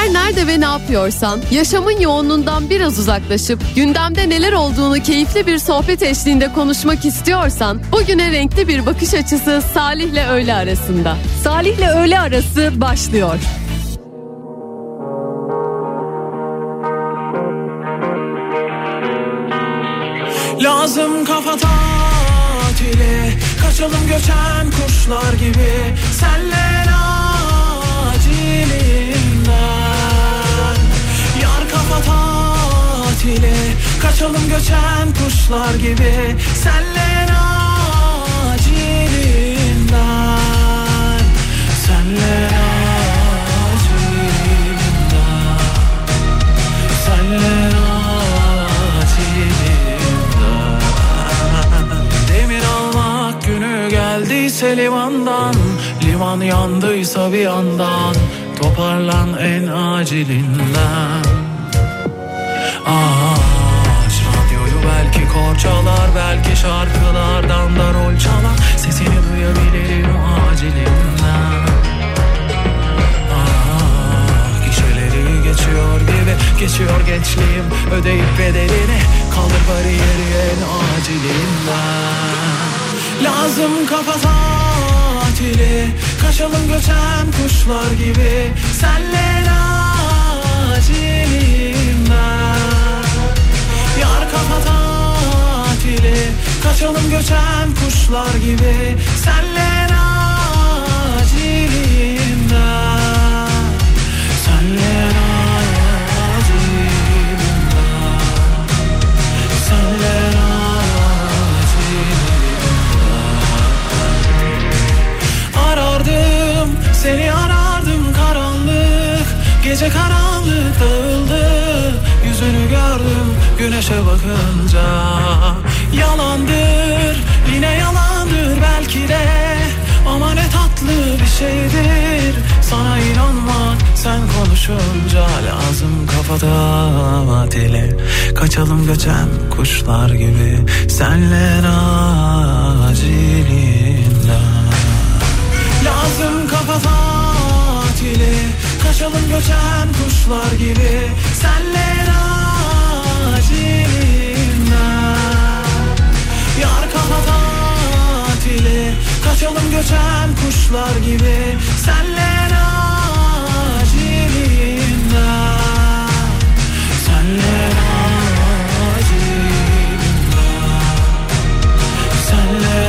Her nerede ve ne yapıyorsan yaşamın yoğunluğundan biraz uzaklaşıp gündemde neler olduğunu keyifli bir sohbet eşliğinde konuşmak istiyorsan bugüne renkli bir bakış açısı Salih'le Öğle Arası'nda. Salih'le Öğle Arası başlıyor. Lazım kafa tatili, kaçalım göçen kuşlar gibi, senle acilimden. Yar kafa tatili, kaçalım göçen kuşlar gibi, senle acilimden, senle acilimden, senle acilimden. Demir almak günü geldiyse limandan, liman yandıysa bir yandan, toparlan en acilinden. Ağaç radyoyu belki korçalar, belki şarkılardan da rol çalar, sesini duyabilirim acilinden. Ah, gişeleri geçiyor gibi geçiyor gençliğim, ödeyip bedelini, kaldır bariyeri en acilinden. Lazım kafa tatili, kaçalım göçen kuşlar gibi, senle acilimden. Yar kafa tatili, kaçalım göçen kuşlar gibi, senle acilimden, senle acilimden, senle acilimden. Arardım, seni arardım karanlık, gece karanlık dağıldı, yüzünü gördüm güneşe bakınca. Yalandır, yine yalandır belki de, ama ne tatlı bir şeydir sana inanmak sen konuşunca. Lazım kafada dile, kaçalım göçen kuşlar gibi, senle acilimden. Lazım kafa tatili, kaçalım göçen kuşlar gibi, senle acilimden. Yar kafa tatili, kaçalım göçen kuşlar gibi, senle acilimden, senle acilimden, senle.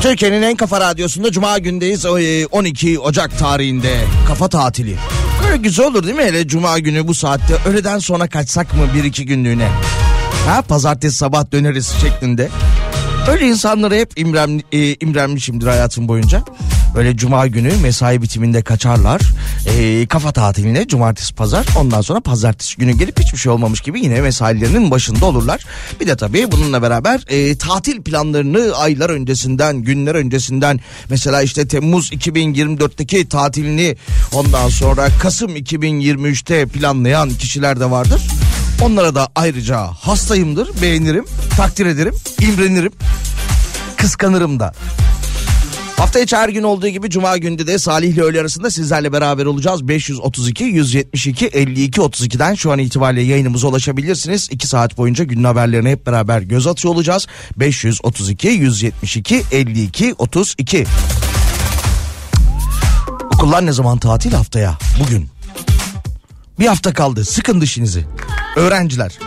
Türkiye'nin en kafa radyosunda Cuma gündeyiz, 12 Ocak tarihinde. Kafa tatili. Böyle güzel olur değil mi? Hele Cuma günü bu saatte öğleden sonra kaçsak mı bir iki günlüğüne? Ha, pazartesi sabah döneriz şeklinde. Öyle insanlara hep imrenmişimdir hayatım boyunca. Böyle Cuma günü mesai bitiminde kaçarlar. Kafa tatiline cumartesi pazar, ondan sonra pazartesi günü gelip hiçbir şey olmamış gibi yine mesailerinin başında olurlar. Bir de tabii bununla beraber tatil planlarını aylar öncesinden, günler öncesinden, mesela işte Temmuz 2024'teki tatilini ondan sonra Kasım 2023'te planlayan kişiler de vardır. Onlara da ayrıca hastayımdır, beğenirim, takdir ederim, imrenirim, kıskanırım da. Hafta içi her gün olduğu gibi Cuma günü de Salih'le Öğle Arası'nda sizlerle beraber olacağız. 532-172-52-32'den şu an itibariyle yayınımıza ulaşabilirsiniz. 2 saat boyunca günün haberlerine hep beraber göz atıyor olacağız. 532-172-52-32. Okullar ne zaman tatil? Haftaya. Bugün. Bir hafta kaldı. Sıkın dişinizi. Öğrenciler.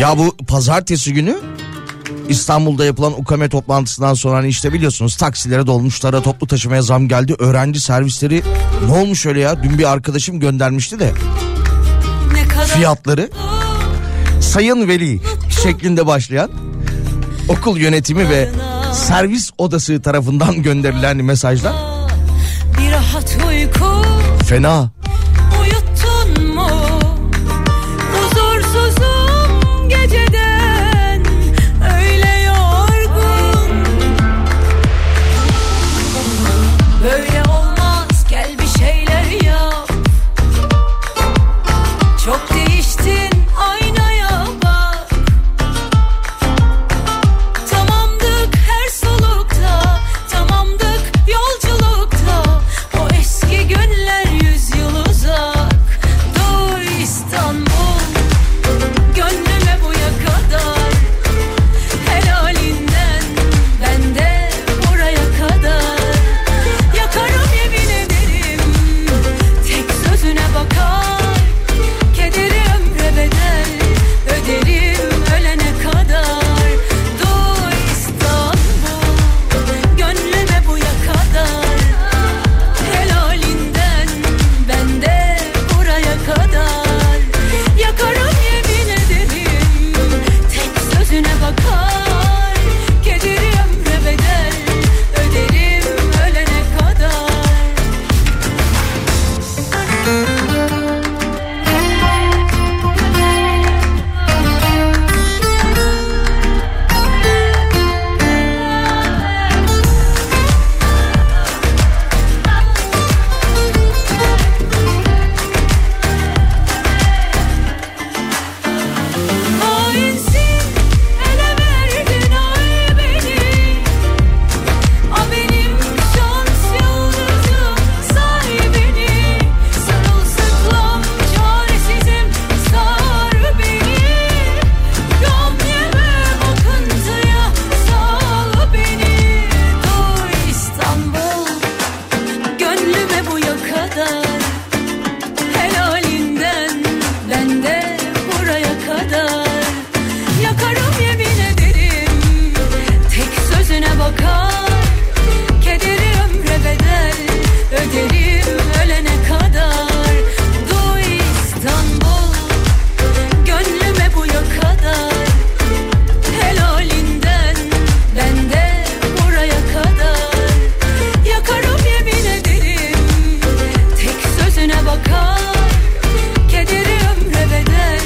Ya bu pazartesi günü İstanbul'da yapılan UKOME toplantısından sonra hani işte biliyorsunuz taksilere, dolmuşlara, toplu taşımaya zam geldi. Öğrenci servisleri ne olmuş öyle ya? Dün bir arkadaşım göndermişti de fiyatları. Sayın Veli şeklinde başlayan okul yönetimi ve servis odası tarafından gönderilen mesajlar. Fena. Tamamdık her solukta, tamamdık yolculuk. kadar, helalinden ben de buraya kadar. Yakarım yemin ederim, tek sözüne bakar. Kederi ömre bedel, öderim ölene kadar. Duy İstanbul, gönlüme bu ya kadar. Helalinden ben de buraya kadar. Yakarım yemin ederim, tek sözüne bakar. Kederi ömre bedel,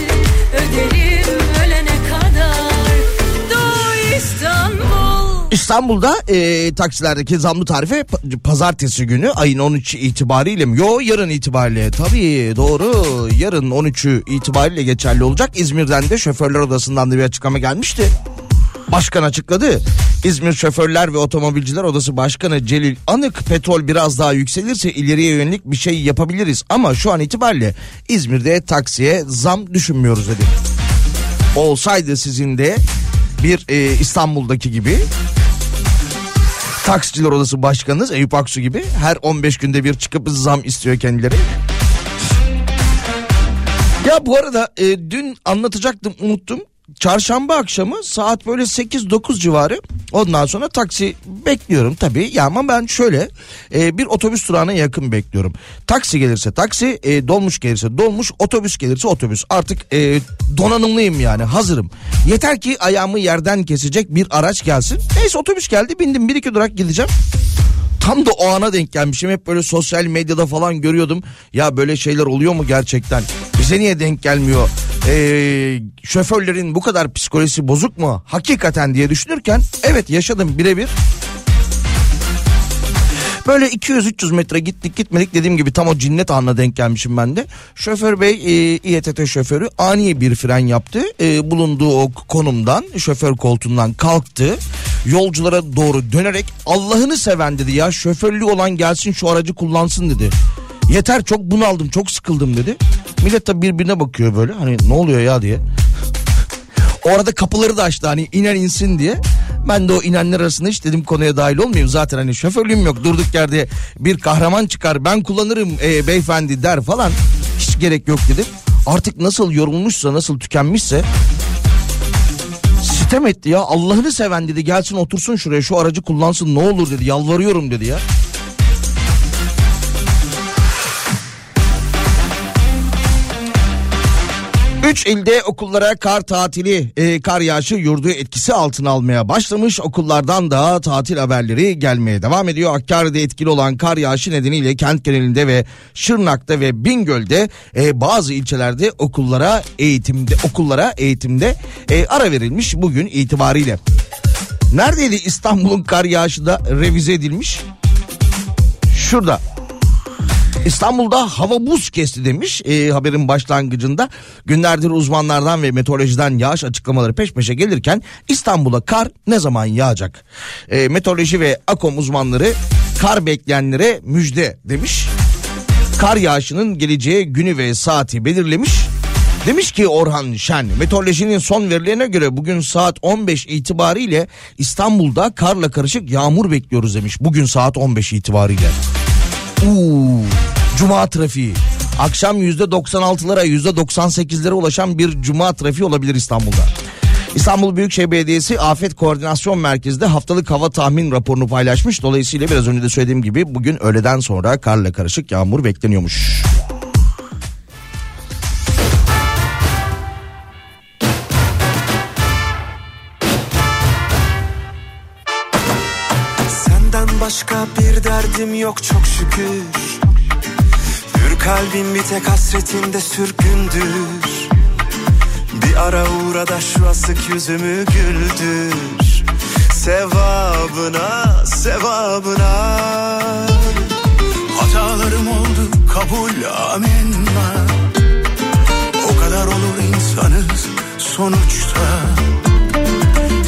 öderim ölene kadar. Duy İstanbul. İstanbul'da taksilerdeki zamlı tarife pazartesi günü ayın 13 itibariyle mi? Yo, yarın itibariyle. Tabii doğru, yarın 13'ü itibariyle geçerli olacak. İzmir'den de şoförler odasından da bir açıklama gelmişti. Başkan açıkladı. İzmir Şoförler ve Otomobilciler Odası Başkanı Celil Anık, petrol biraz daha yükselirse ileriye yönelik bir şey yapabiliriz. Ama şu an itibariyle İzmir'de taksiye zam düşünmüyoruz dedi. Olsaydı sizin de bir İstanbul'daki gibi... Taksiciler Odası Başkanınız Eyüp Aksu gibi her 15 günde bir çıkıp zam istiyor kendileri. Ya bu arada dün anlatacaktım, unuttum. Çarşamba akşamı saat böyle 8-9 civarı, ondan sonra taksi bekliyorum tabii. Ya ama ben şöyle bir otobüs durağına yakın bekliyorum. Taksi gelirse taksi, dolmuş gelirse dolmuş, otobüs gelirse otobüs. Artık donanımlıyım yani, hazırım. Yeter ki ayağımı yerden kesecek bir araç gelsin. Neyse otobüs geldi, bindim, 1-2 durak gideceğim. Tam da o ana denk gelmişim. Hep böyle sosyal medyada falan görüyordum. Ya böyle şeyler oluyor mu gerçekten? Bize niye denk gelmiyor? Şoförlerin bu kadar psikolojisi bozuk mu hakikaten diye düşünürken, evet yaşadım birebir. Böyle 200-300 metre gittik gitmedik, dediğim gibi tam o cinnet anına denk gelmişim ben de. Şoför bey, İETT şoförü ani bir fren yaptı. Bulunduğu o konumdan, şoför koltuğundan kalktı. Yolculara doğru dönerek Allah'ını seven dedi ya, şoförlüğü olan gelsin şu aracı kullansın dedi. Yeter, çok bunaldım, çok sıkıldım dedi. Millet tabi birbirine bakıyor böyle, hani ne oluyor ya diye. O arada kapıları da açtı hani iner insin diye. Ben de o inenler arasında hiç dedim konuya dahil olmayayım. Zaten hani şoförlüğüm yok, durduk yerde bir kahraman çıkar ben kullanırım beyefendi der falan. Hiç gerek yok dedim. Artık nasıl yorulmuşsa, nasıl tükenmişse sitem etti ya. Allah'ını seven dedi gelsin otursun şuraya, şu aracı kullansın ne olur dedi, yalvarıyorum dedi ya. Üç ilde okullara kar tatili, kar yağışı yurdu etkisi altına almaya başlamış. Okullardan da tatil haberleri gelmeye devam ediyor. Hakkari'de etkili olan kar yağışı nedeniyle kent genelinde ve Şırnak'ta ve Bingöl'de bazı ilçelerde okullara eğitimde ara verilmiş bugün itibariyle. Neredeydi İstanbul'un kar yağışı da revize edilmiş? Şurada. İstanbul'da hava buz kesti demiş haberin başlangıcında. Günlerdir uzmanlardan ve meteorolojiden yağış açıklamaları peş peşe gelirken İstanbul'a kar ne zaman yağacak? Meteoroloji ve AKOM uzmanları kar bekleyenlere müjde demiş. Kar yağışının geleceği günü ve saati belirlemiş. Demiş ki Orhan Şen, meteorolojinin son verilerine göre bugün saat 15 itibariyle İstanbul'da karla karışık yağmur bekliyoruz demiş. Bugün saat 15 itibariyle. Cuma trafiği. Akşam %96'lara %98'lere ulaşan bir cuma trafiği olabilir İstanbul'da. İstanbul Büyükşehir Belediyesi Afet Koordinasyon Merkezi'nde haftalık hava tahmin raporunu paylaşmış. Dolayısıyla biraz önce de söylediğim gibi bugün öğleden sonra karla karışık yağmur bekleniyormuş. Başka bir derdim yok çok şükür. Hür kalbim bir tek hasretinde sürgündür. Bir ara uğra da şu asık yüzümü güldür. Sevabına, sevabına. Hatalarım oldu kabul, amenna. O kadar olur insanız sonuçta.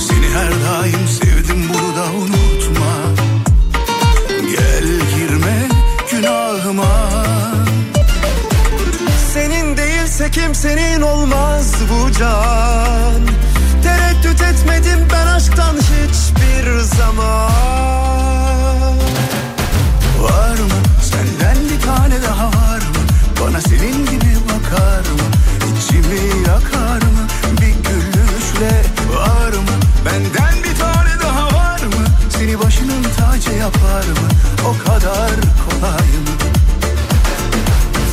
Seni her daim sevdim, bunu da unutma. Gel girme günahıma. Senin değilse kimsenin olmaz bu can. Tereddüt etmedim ben aşktan hiçbir zaman. Var mı senden bir tane daha? kadar kolay mı?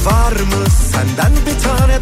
Var mı senden bir tane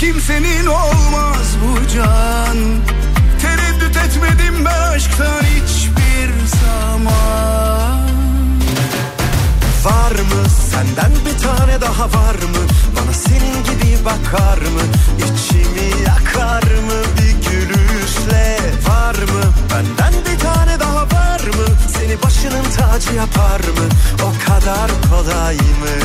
Kimsenin olmaz bu can. Tereddüt etmedim ben aşktan hiçbir zaman. Var mı senden bir tane daha, var mı? Bana senin gibi bakar mı? İçimi yakar mı bir gülüşle? Var mı benden bir tane daha, var mı? Seni başının tacı yapar mı? O kadar kolay mı?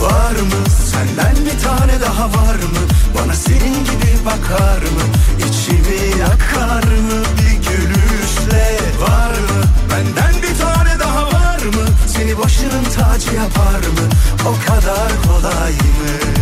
Var mı senden bir tane daha, var mı? Bana senin gibi bakar mı? İçimi yakar mı bir gülüşle? Var mı benden bir tane daha, var mı? Seni başının tacı yapar mı? O kadar kolay mı?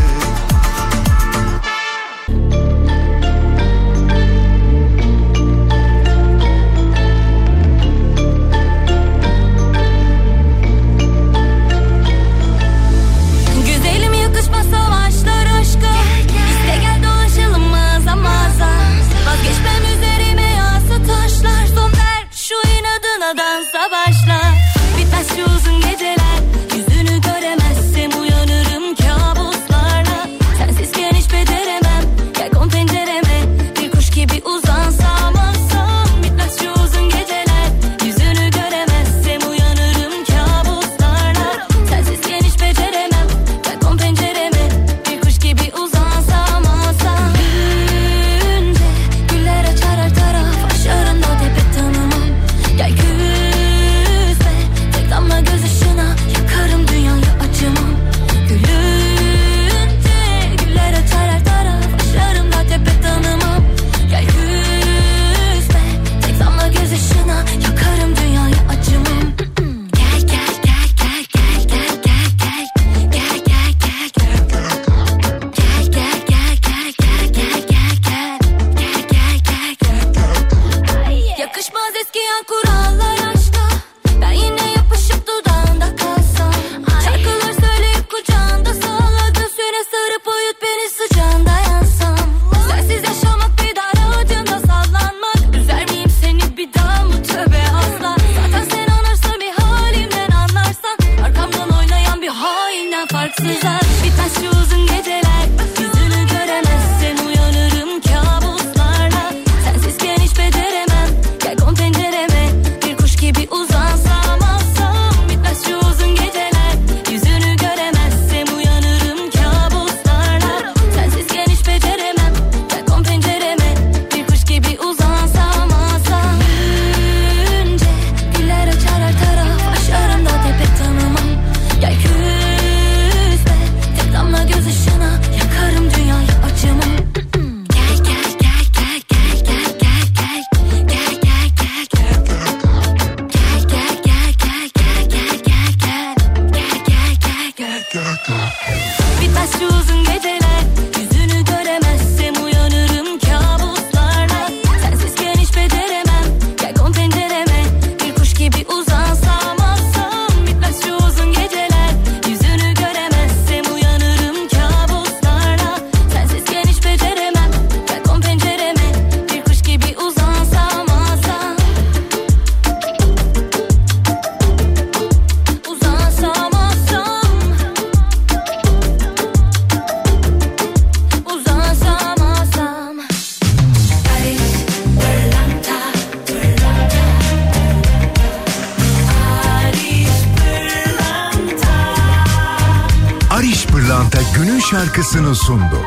Şarkısını sundu.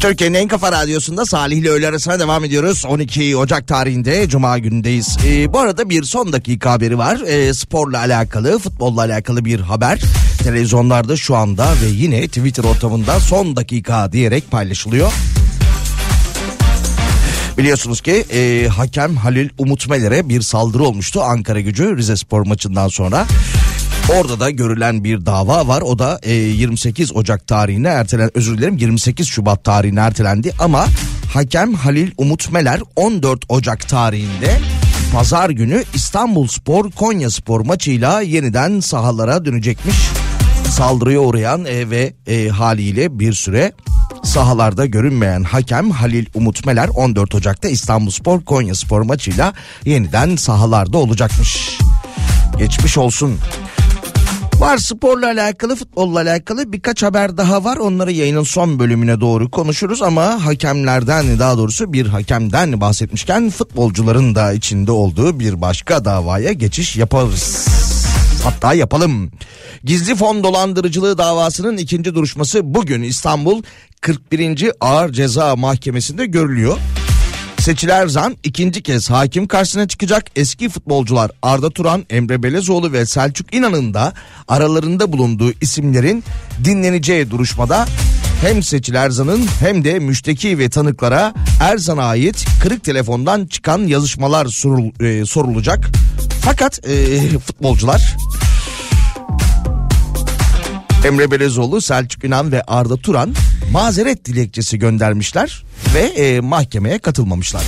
Türkiye'nin en kafa radyosunda Salih'le öğle arasına devam ediyoruz. 12 Ocak tarihinde Cuma günündeyiz. Bu arada bir son dakika haberi var. Sporla alakalı, futbolla alakalı bir haber. televizyonlarda şu anda ve yine Twitter ortamında son dakika diyerek paylaşılıyor. Biliyorsunuz ki hakem Halil Umutmeler'e bir saldırı olmuştu Ankaragücü Rizespor maçından sonra. Orada da görülen bir dava var. O da 28 Şubat tarihine ertelendi ama hakem Halil Umutmeler 14 Ocak tarihinde pazar günü İstanbulspor Konyaspor maçıyla yeniden sahalara dönecekmiş. Saldırıya uğrayan ve haliyle bir süre sahalarda görünmeyen hakem Halil Umutmeler 14 Ocak'ta İstanbulspor Konyaspor maçıyla yeniden sahalarda olacakmış. Geçmiş olsun. Var sporla alakalı, futbolla alakalı birkaç haber daha var. Onları yayının son bölümüne doğru konuşuruz ama hakemlerden, daha doğrusu bir hakemden bahsetmişken futbolcuların da içinde olduğu bir başka davaya geçiş yaparız. Hatta yapalım. Gizli fon dolandırıcılığı davasının ikinci duruşması bugün İstanbul 41. Ağır Ceza Mahkemesi'nde görülüyor. Seçil Erzan ikinci kez hakim karşısına çıkacak. Eski futbolcular Arda Turan, Emre Belözoğlu ve Selçuk İnan'ın da aralarında bulunduğu isimlerin dinleneceği duruşmada hem Seçil Erzan'ın hem de müşteki ve tanıklara Erzan'a ait kırık telefondan çıkan yazışmalar sorulacak. Fakat futbolcular Emre Belözoğlu, Selçuk İnan ve Arda Turan mazeret dilekçesi göndermişler ve mahkemeye katılmamışlar.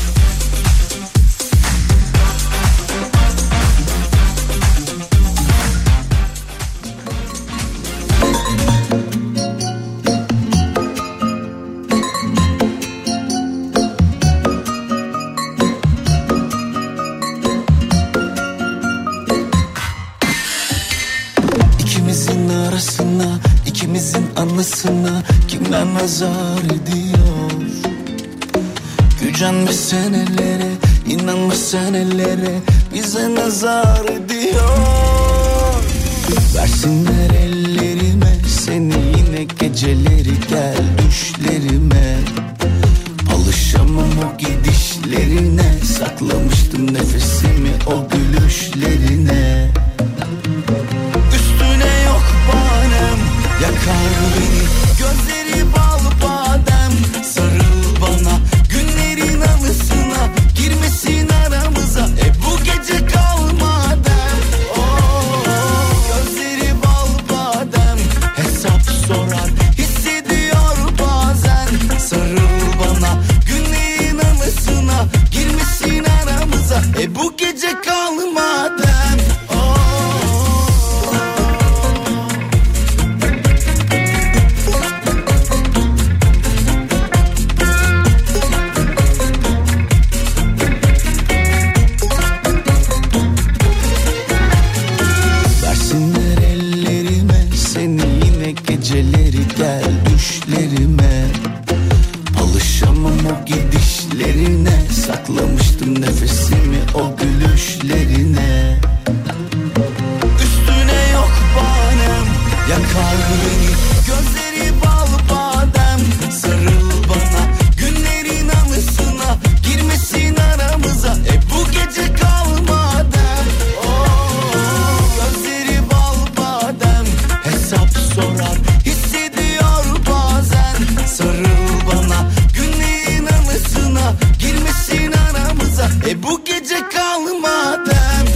İkimizin arasına, ikimizin anlasına kimden nazar ediyor? Gücenme senelere, inanma senelere, bize nazar ediyor. Versinler ellerime seni yine geceleri, gel düşlerime. Alışamam o gidişlerine, saklamıştım nefesimi o gülüşlerine. Üstüne yok bahanem, yakar beni gözleri bal badem. Sarıl bana günlerin anısına, girmesin aramıza bu gece kalma dem. Gözleri bal badem, hesap sorar hissediyor bazen. Sarıl bana günlerin anısına, girmesin aramıza bu gece kalma dem. Saklamıştım nefesimi o gülüşlerine. Üstüne yok bahanem, yakar beni gözleri bal badem. Sarıl bana günlerin anısına, girmesin aramıza bu gece kalma dem. Gözleri bal badem, hesap sorar hissediyor bazen. Sarıl bana günlerin anısına, girmesin aramıza bu gece kalma dem.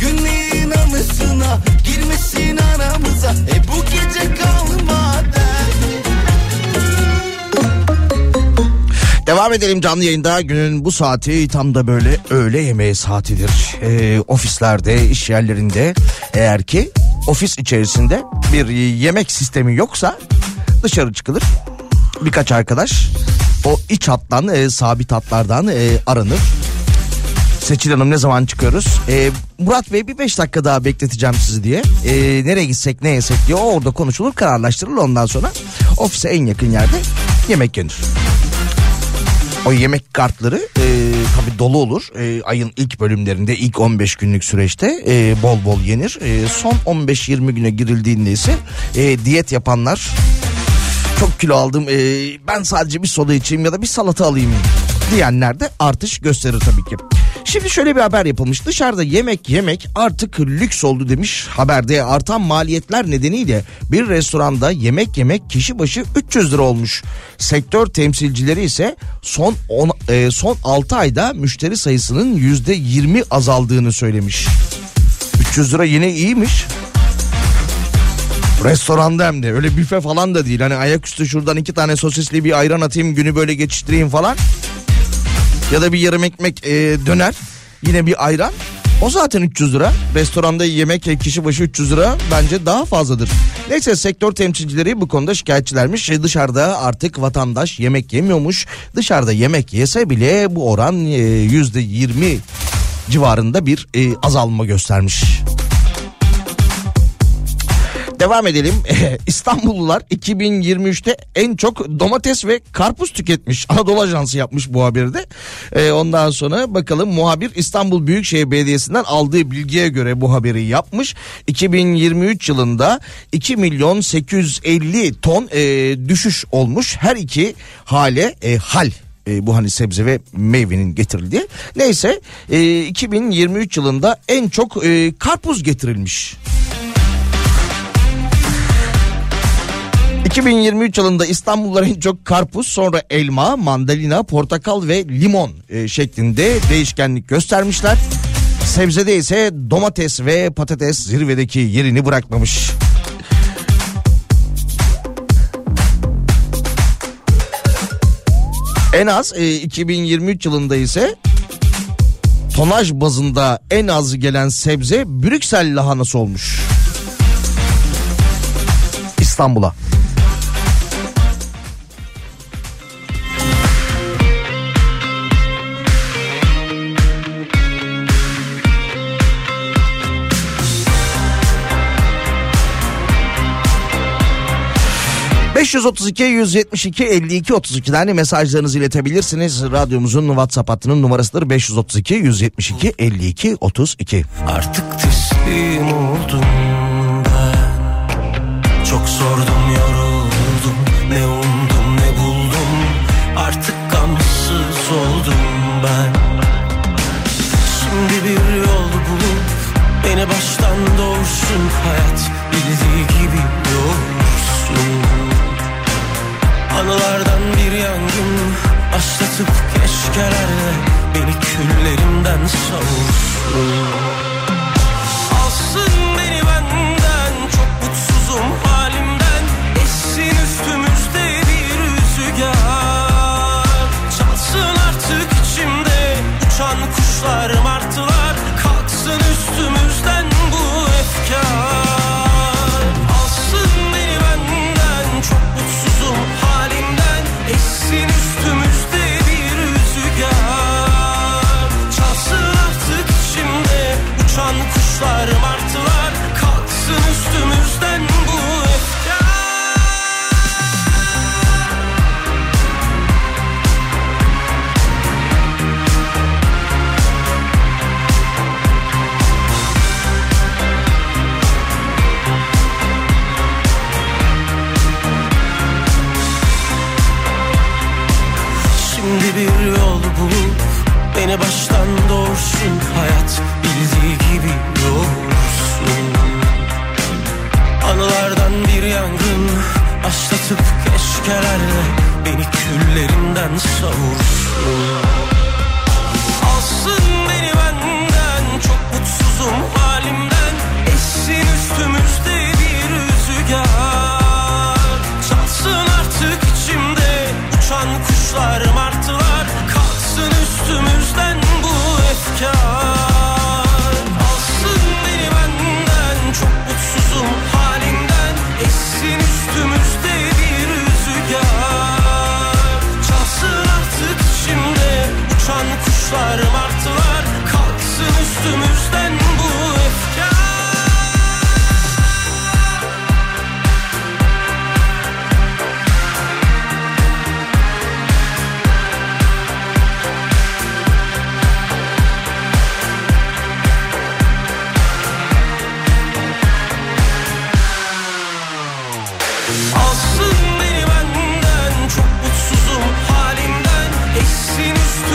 Günlerin anısına, girmesin aramıza bu gece kalma dem. Devam edelim canlı yayında. Günün bu saati tam da böyle öğle yemeği saatidir. Ofislerde, iş yerlerinde, eğer ki ofis içerisinde bir yemek sistemi yoksa dışarı çıkılır. Birkaç arkadaş o iç hattan, sabit hatlardan aranır. Seçil Hanım ne zaman çıkıyoruz? Murat Bey bir 5 dakika daha bekleteceğim sizi diye. Nereye gitsek, ne yesek diye orada konuşulur, kararlaştırılır. Ondan sonra ofise en yakın yerde yemek yenir. O yemek kartları tabii dolu olur. Ayın ilk bölümlerinde, ilk 15 günlük süreçte bol bol yenir. Son 15-20 güne girildiğinde ise diyet yapanlar, çok kilo aldım, ben sadece bir soda içeyim ya da bir salata alayım diyenlerde artış gösterir tabii ki. Şimdi şöyle bir haber yapılmış. Dışarıda yemek artık lüks oldu demiş haberde. Artan maliyetler nedeniyle bir restoranda yemek kişi başı 300 lira olmuş. Sektör temsilcileri ise son 6 ayda müşteri sayısının %20 azaldığını söylemiş. 300 lira yine iyiymiş. Restoranda hem de öyle büfe falan da değil. Hani ayaküstü şuradan 2 tane sosisli bir ayran atayım, günü böyle geçiştireyim falan. Ya da bir yarım ekmek döner, yine bir ayran. O zaten 300 lira. Restoranda yemek kişi başı 300 lira bence daha fazladır. Neyse, sektör temsilcileri bu konuda şikayetçilermiş. Dışarıda artık vatandaş yemek yemiyormuş. Dışarıda yemek yese bile bu oran %20 civarında bir azalma göstermiş. Devam edelim. İstanbullular 2023'te en çok domates ve karpuz tüketmiş. Anadolu Ajansı yapmış bu haberi de. Ondan sonra bakalım, muhabir İstanbul Büyükşehir Belediyesi'nden aldığı bilgiye göre bu haberi yapmış. 2023 yılında 2.850.000 ton düşüş olmuş. Her iki hal. Bu hani sebze ve meyvenin getirildiği. Neyse, 2023 yılında en çok karpuz getirilmiş. 2023 yılında İstanbullular en çok karpuz, sonra elma, mandalina, portakal ve limon şeklinde değişkenlik göstermişler. Sebzede ise domates ve patates zirvedeki yerini bırakmamış. En az 2023 yılında ise tonaj bazında en az gelen sebze Brüksel lahanası olmuş İstanbul'a. ...532-172-52-32 tane mesajlarınızı iletebilirsiniz. Radyomuzun WhatsApp hattının numarasıdır 532-172-52-32. Artık teslim oldum ben. Çok sordum, yoruldum. Ne umdum, ne buldum. Artık gamsız oldum ben. Şimdi bir yol bulup beni baştan doğursun hayat. Bildiği gibi doğursun. Anılardan bir yangın başlatıp keşkelerle beni küllerimden savursun. Alsın beni benden, çok mutsuzum halimden. Essin üstümüzde bir rüzgar. Çalsın artık içimde uçan kuşlar, martılar. Kalksın üstümüzden bu efkar. Martılar kalksın üstümüzden bu efkar. Şimdi bir yol bulup beni baştan doğursun hayat. Bildiği gibi doğursun. Anılardan bir yangın başlatıp keşkelerle beni küllerimden savursun. Alsın beni benden, çok mutsuzum halimden. Essin üstümüzde bir rüzgar. Çalsın artık içimde uçan kuşlar, martılar. Kalksın üstümüzden bu efkar. Martılar kalksın üstümüzden bu efkar. Alsın beni benden, çok mutsuzum halimden. Essin üstümüzden.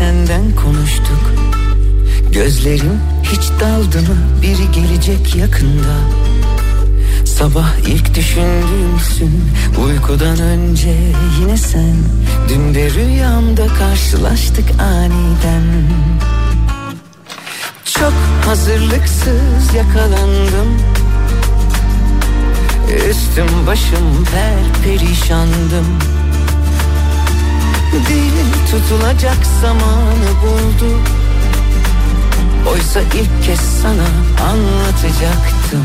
senden konuştuk. Gözlerim hiç daldı mı? Biri gelecek yakında. Sabah ilk düşündüğümsün, uykudan önce yine sen. Dün de rüyamda karşılaştık aniden. Çok hazırlıksız yakalandım, üstüm başım perperişandım. Dil tutulacak zamanı buldu, oysa ilk kez sana anlatacaktım.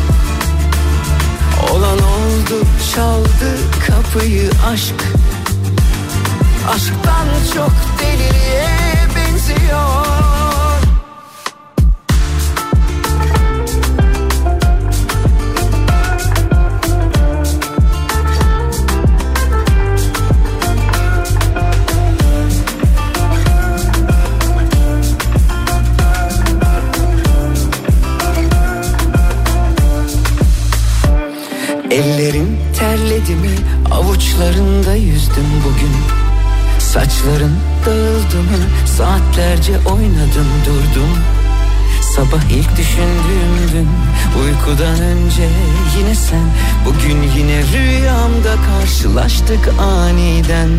Olan oldu, çaldı kapıyı aşk, aşktan çok deliliğe benziyor. Ellerim terledi mi? Avuçlarında yüzdüm bugün. Saçların dağıldı mı? Saatlerce oynadım durdum. Sabah ilk düşündüğümdün, uykudan önce yine sen. Bugün yine rüyamda karşılaştık aniden.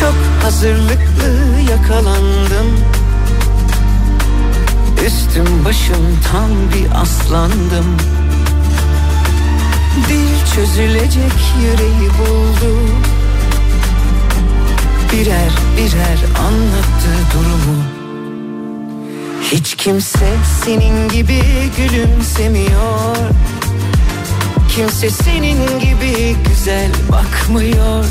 Çok hazırlıklı yakalandım, üstüm başım tam bir aslandım. Dil çözülecek yüreği buldu, birer birer anlattı durumu. Hiç kimse senin gibi gülümsemiyor, kimse senin gibi güzel bakmıyor.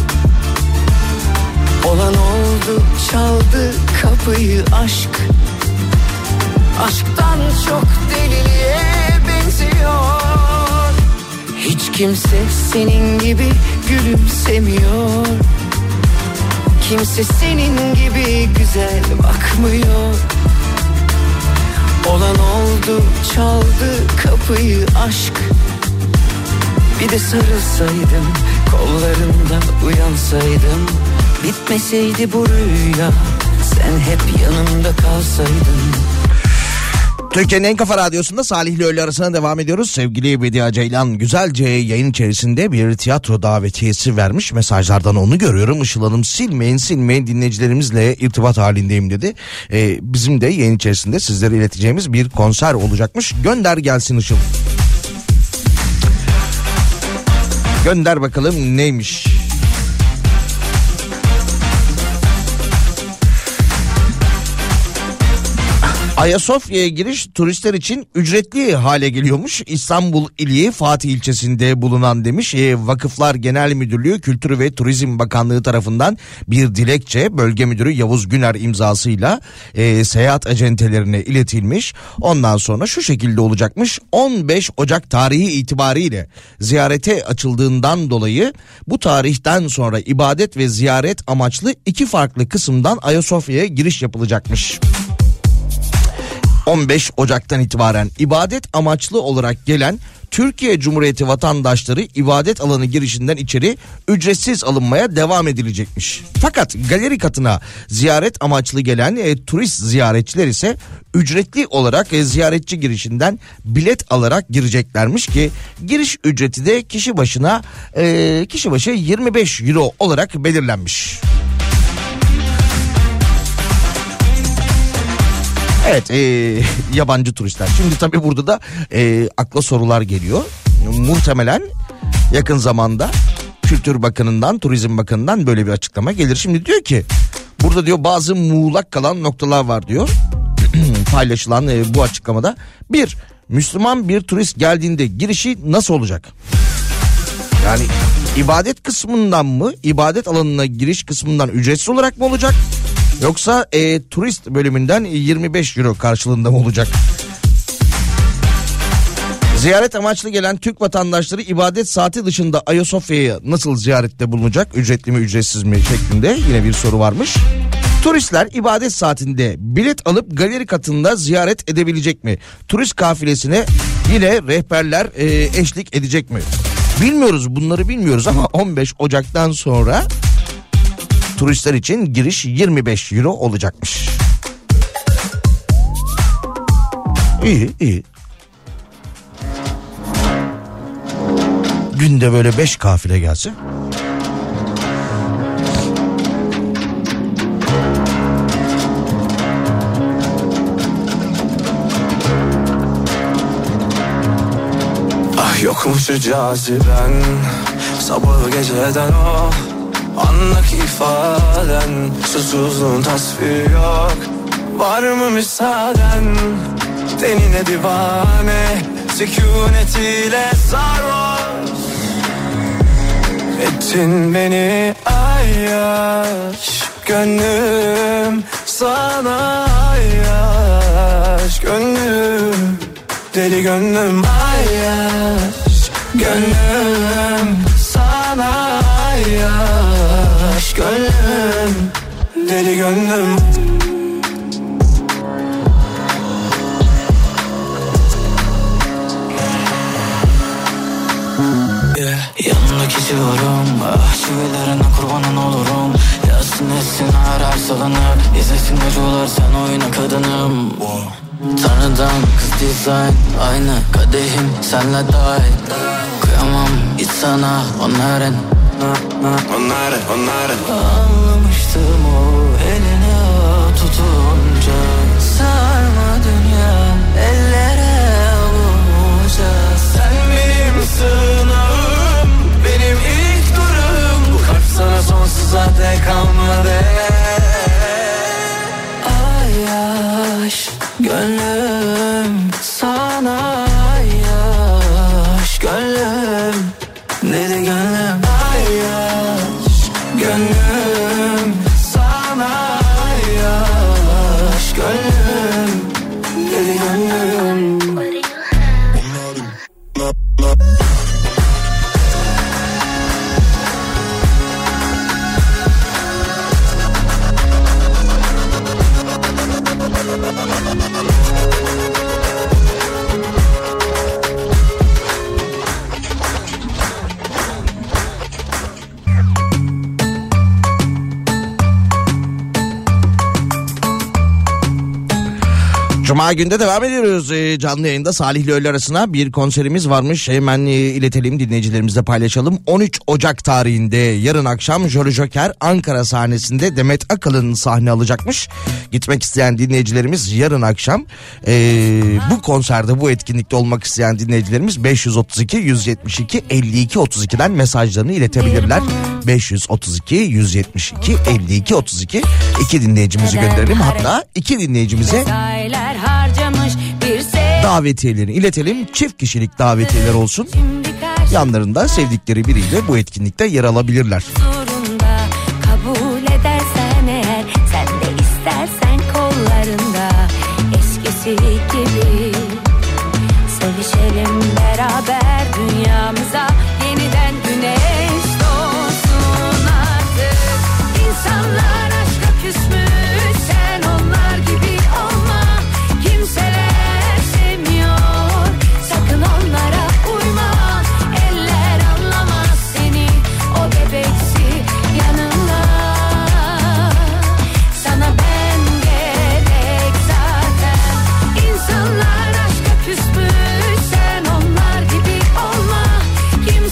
Olan oldu, çaldı kapıyı aşk, aşktan çok deliliğe benziyor. Hiç kimse senin gibi gülümsemiyor, kimse senin gibi güzel bakmıyor. Olan oldu, çaldı kapıyı aşk. Bir de sarılsaydım, kollarında uyansaydım, bitmeseydi bu rüya, sen hep yanımda kalsaydın. Türkiye'nin en kafa radyosunda Salih'le Öğle Arası'na devam ediyoruz. Sevgili Bedia Ceylan güzelce yayın içerisinde bir tiyatro davetiyesi vermiş. Mesajlardan onu görüyorum. Işıl Hanım silmeyin dinleyicilerimizle irtibat halindeyim dedi. Bizim de yayın içerisinde sizlere ileteceğimiz bir konser olacakmış. Gönder gelsin Işıl. Gönder bakalım neymiş? Ayasofya'ya giriş turistler için ücretli hale geliyormuş. İstanbul ili Fatih ilçesinde bulunan demiş. Vakıflar Genel Müdürlüğü Kültür ve Turizm Bakanlığı tarafından bir dilekçe bölge müdürü Yavuz Güner imzasıyla seyahat acentelerine iletilmiş. Ondan sonra şu şekilde olacakmış. 15 Ocak tarihi itibariyle ziyarete açıldığından dolayı bu tarihten sonra ibadet ve ziyaret amaçlı iki farklı kısımdan Ayasofya'ya giriş yapılacakmış. 15 Ocak'tan itibaren ibadet amaçlı olarak gelen Türkiye Cumhuriyeti vatandaşları ibadet alanı girişinden içeri ücretsiz alınmaya devam edilecekmiş. Fakat galeri katına ziyaret amaçlı gelen turist ziyaretçiler ise ücretli olarak ziyaretçi girişinden bilet alarak gireceklermiş ki giriş ücreti de kişi başı 25 euro olarak belirlenmiş. Evet, yabancı turistler. Şimdi tabii burada da akla sorular geliyor. Muhtemelen yakın zamanda Kültür Bakanı'ndan, Turizm Bakanı'ndan böyle bir açıklama gelir. Şimdi diyor ki, burada diyor bazı muğlak kalan noktalar var diyor. Paylaşılan bu açıklamada. Bir, Müslüman bir turist geldiğinde girişi nasıl olacak? Yani ibadet kısmından mı, ibadet alanına giriş kısmından ücretsiz olarak mı olacak? Yoksa turist bölümünden 25 euro karşılığında mı olacak? Ziyaret amaçlı gelen Türk vatandaşları ibadet saati dışında Ayasofya'ya nasıl ziyarette bulunacak? Ücretli mi, ücretsiz mi şeklinde yine bir soru varmış. Turistler ibadet saatinde bilet alıp galeri katında ziyaret edebilecek mi? Turist kafilesine yine rehberler eşlik edecek mi? Bilmiyoruz, bunları bilmiyoruz ama 15 Ocak'tan sonra turistler için giriş 25 euro olacakmış. İyi, iyi. Günde böyle 5 kafile gelse. Ah yokum şu caziben, sabah geceden o anlık ifaden, susuzluğun tasviri yok, var mı müsaaden, tenine divane, sükunetiyle sarhoş ettin beni ayyaş, gönlüm sana ayyaş, gönlüm deli gönlüm ayyaş, gönlüm sana ayyaş, gönlüm deli gönlüm. Yanında kişi varım, ah çivilerine kurbanın olurum. Yazsın etsin arar salınır, izlesin acılar sen oyuna kadınım. Tanrıdan kız dizayn, aynı kadehim senle dahil. Kıyamam hiç sana onların, onların, onların. Anlamıştım o eline tutunca, sarma dünyam ellere avunca. Sen benim sığınağım, benim ilk durum, bu kalp sana sonsuza dek kalmadı. Ayyaş gönlüm sana ayyaş, gönlüm deli gönlüm ayyaş, gönlüm sana ayyaş, gönlüm deli gönlüm. Cuma günde devam ediyoruz canlı yayında. Salih'le Öğle Arası'na bir konserimiz varmış. Hemen iletelim, dinleyicilerimizle paylaşalım. 13 Ocak tarihinde yarın akşam Jory Joker Ankara sahnesinde Demet Akalın sahne alacakmış. Gitmek isteyen dinleyicilerimiz yarın akşam bu konserde, bu etkinlikte olmak isteyen dinleyicilerimiz 532-172-52-32'den mesajlarını iletebilirler. 532-172-52-32. İki dinleyicimizi gönderelim. Hatta iki dinleyicimize davetiyelerini iletelim. Çift kişilik davetiyeler olsun. Yanlarında sevdikleri biriyle bu etkinlikte yer alabilirler. Kabul edersen eğer, sen de istersen kollarında eskisi gibi sevişelim beraber, dünyamıza yeniden güneş doğsun artık. İnsanlar aşka küsmüş, sen onlar gibi olma. Kimseler sevmiyor, sakın onlara uyma. Eller anlamaz seni, o bebeksi yanında. Sana ben gerek zaten. İnsanlar aşka küsmüş, sen onlar gibi olma. Kim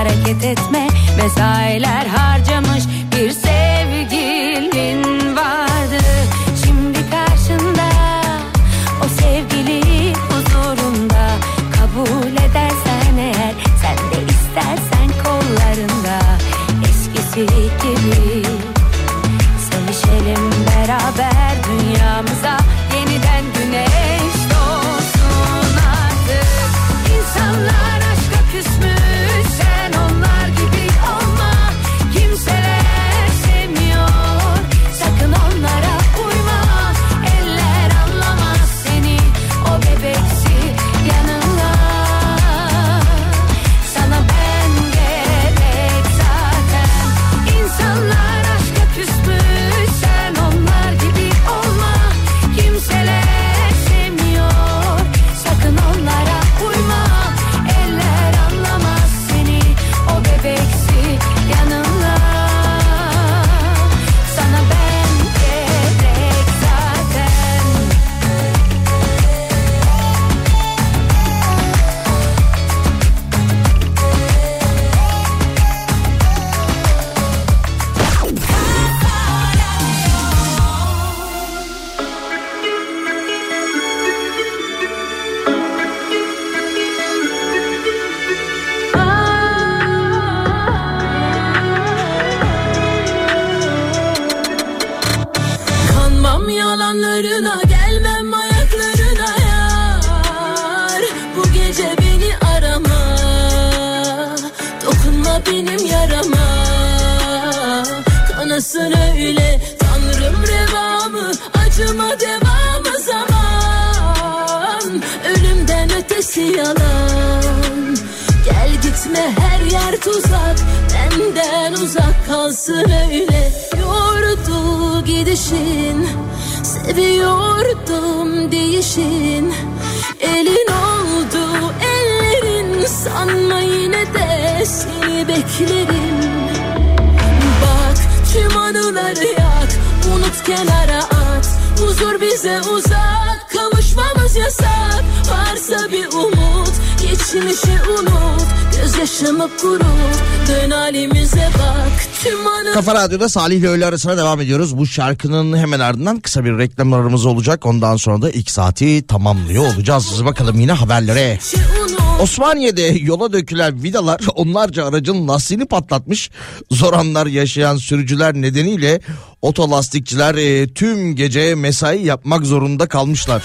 hareket etme, mesailer harcamış bir sevgilin vardı. Şimdi karşında o sevgili huzurunda, kabul edersen eğer, sen de istersen kollarında, eskisi gibi sevişelim beraber, dünyamıza yeniden güneş doğsun artık. İnsanlar aşka küsmüş, sen onlar gibi olma, kimseler sevmiyor, sakın onlara uyma, eller anlamaz seni, o bebeksi yanına, sana ben gerek zaten. İnsanlar aşka küsmüş, sen onlar gibi olma, kimseler sevmiyor, sakın onlara uyma, eller anlamaz seni, o bebeksi yanına, sana ben gerek zaten. Kanmam yalanlarına, gelmem ayaklarına yar, bu gece beni arama, dokunma benim yarama, kanasın öyle tanrım revamı, acıma devamı, zaman ölümden ötesi yalan, gel gitme her yer tuzak, benden uzak kalsın öyle, yordu gidişin, seviyordum değişin, elin oldu ellerin, sanma yine de seni beklerim, bak tüm anıları yak, unut kenara at, huzur bize uzak, kavuşmamız yasak, varsa bir umut, geçmişi unut, gözyaşımı kurut, dön halimize bak, tüm anı... Kafa Radyo'da Salih'le Öğle Arası'na devam ediyoruz. Bu şarkının hemen ardından kısa bir reklamlarımız olacak. Ondan sonra da ilk saati tamamlıyor olacağız. Bakalım yine haberlere. Osmaniye'de yola dökülen vidalar onlarca aracın lastiğini patlatmış. Zor anlar yaşayan sürücüler nedeniyle otolastikçiler tüm gece mesai yapmak zorunda kalmışlar.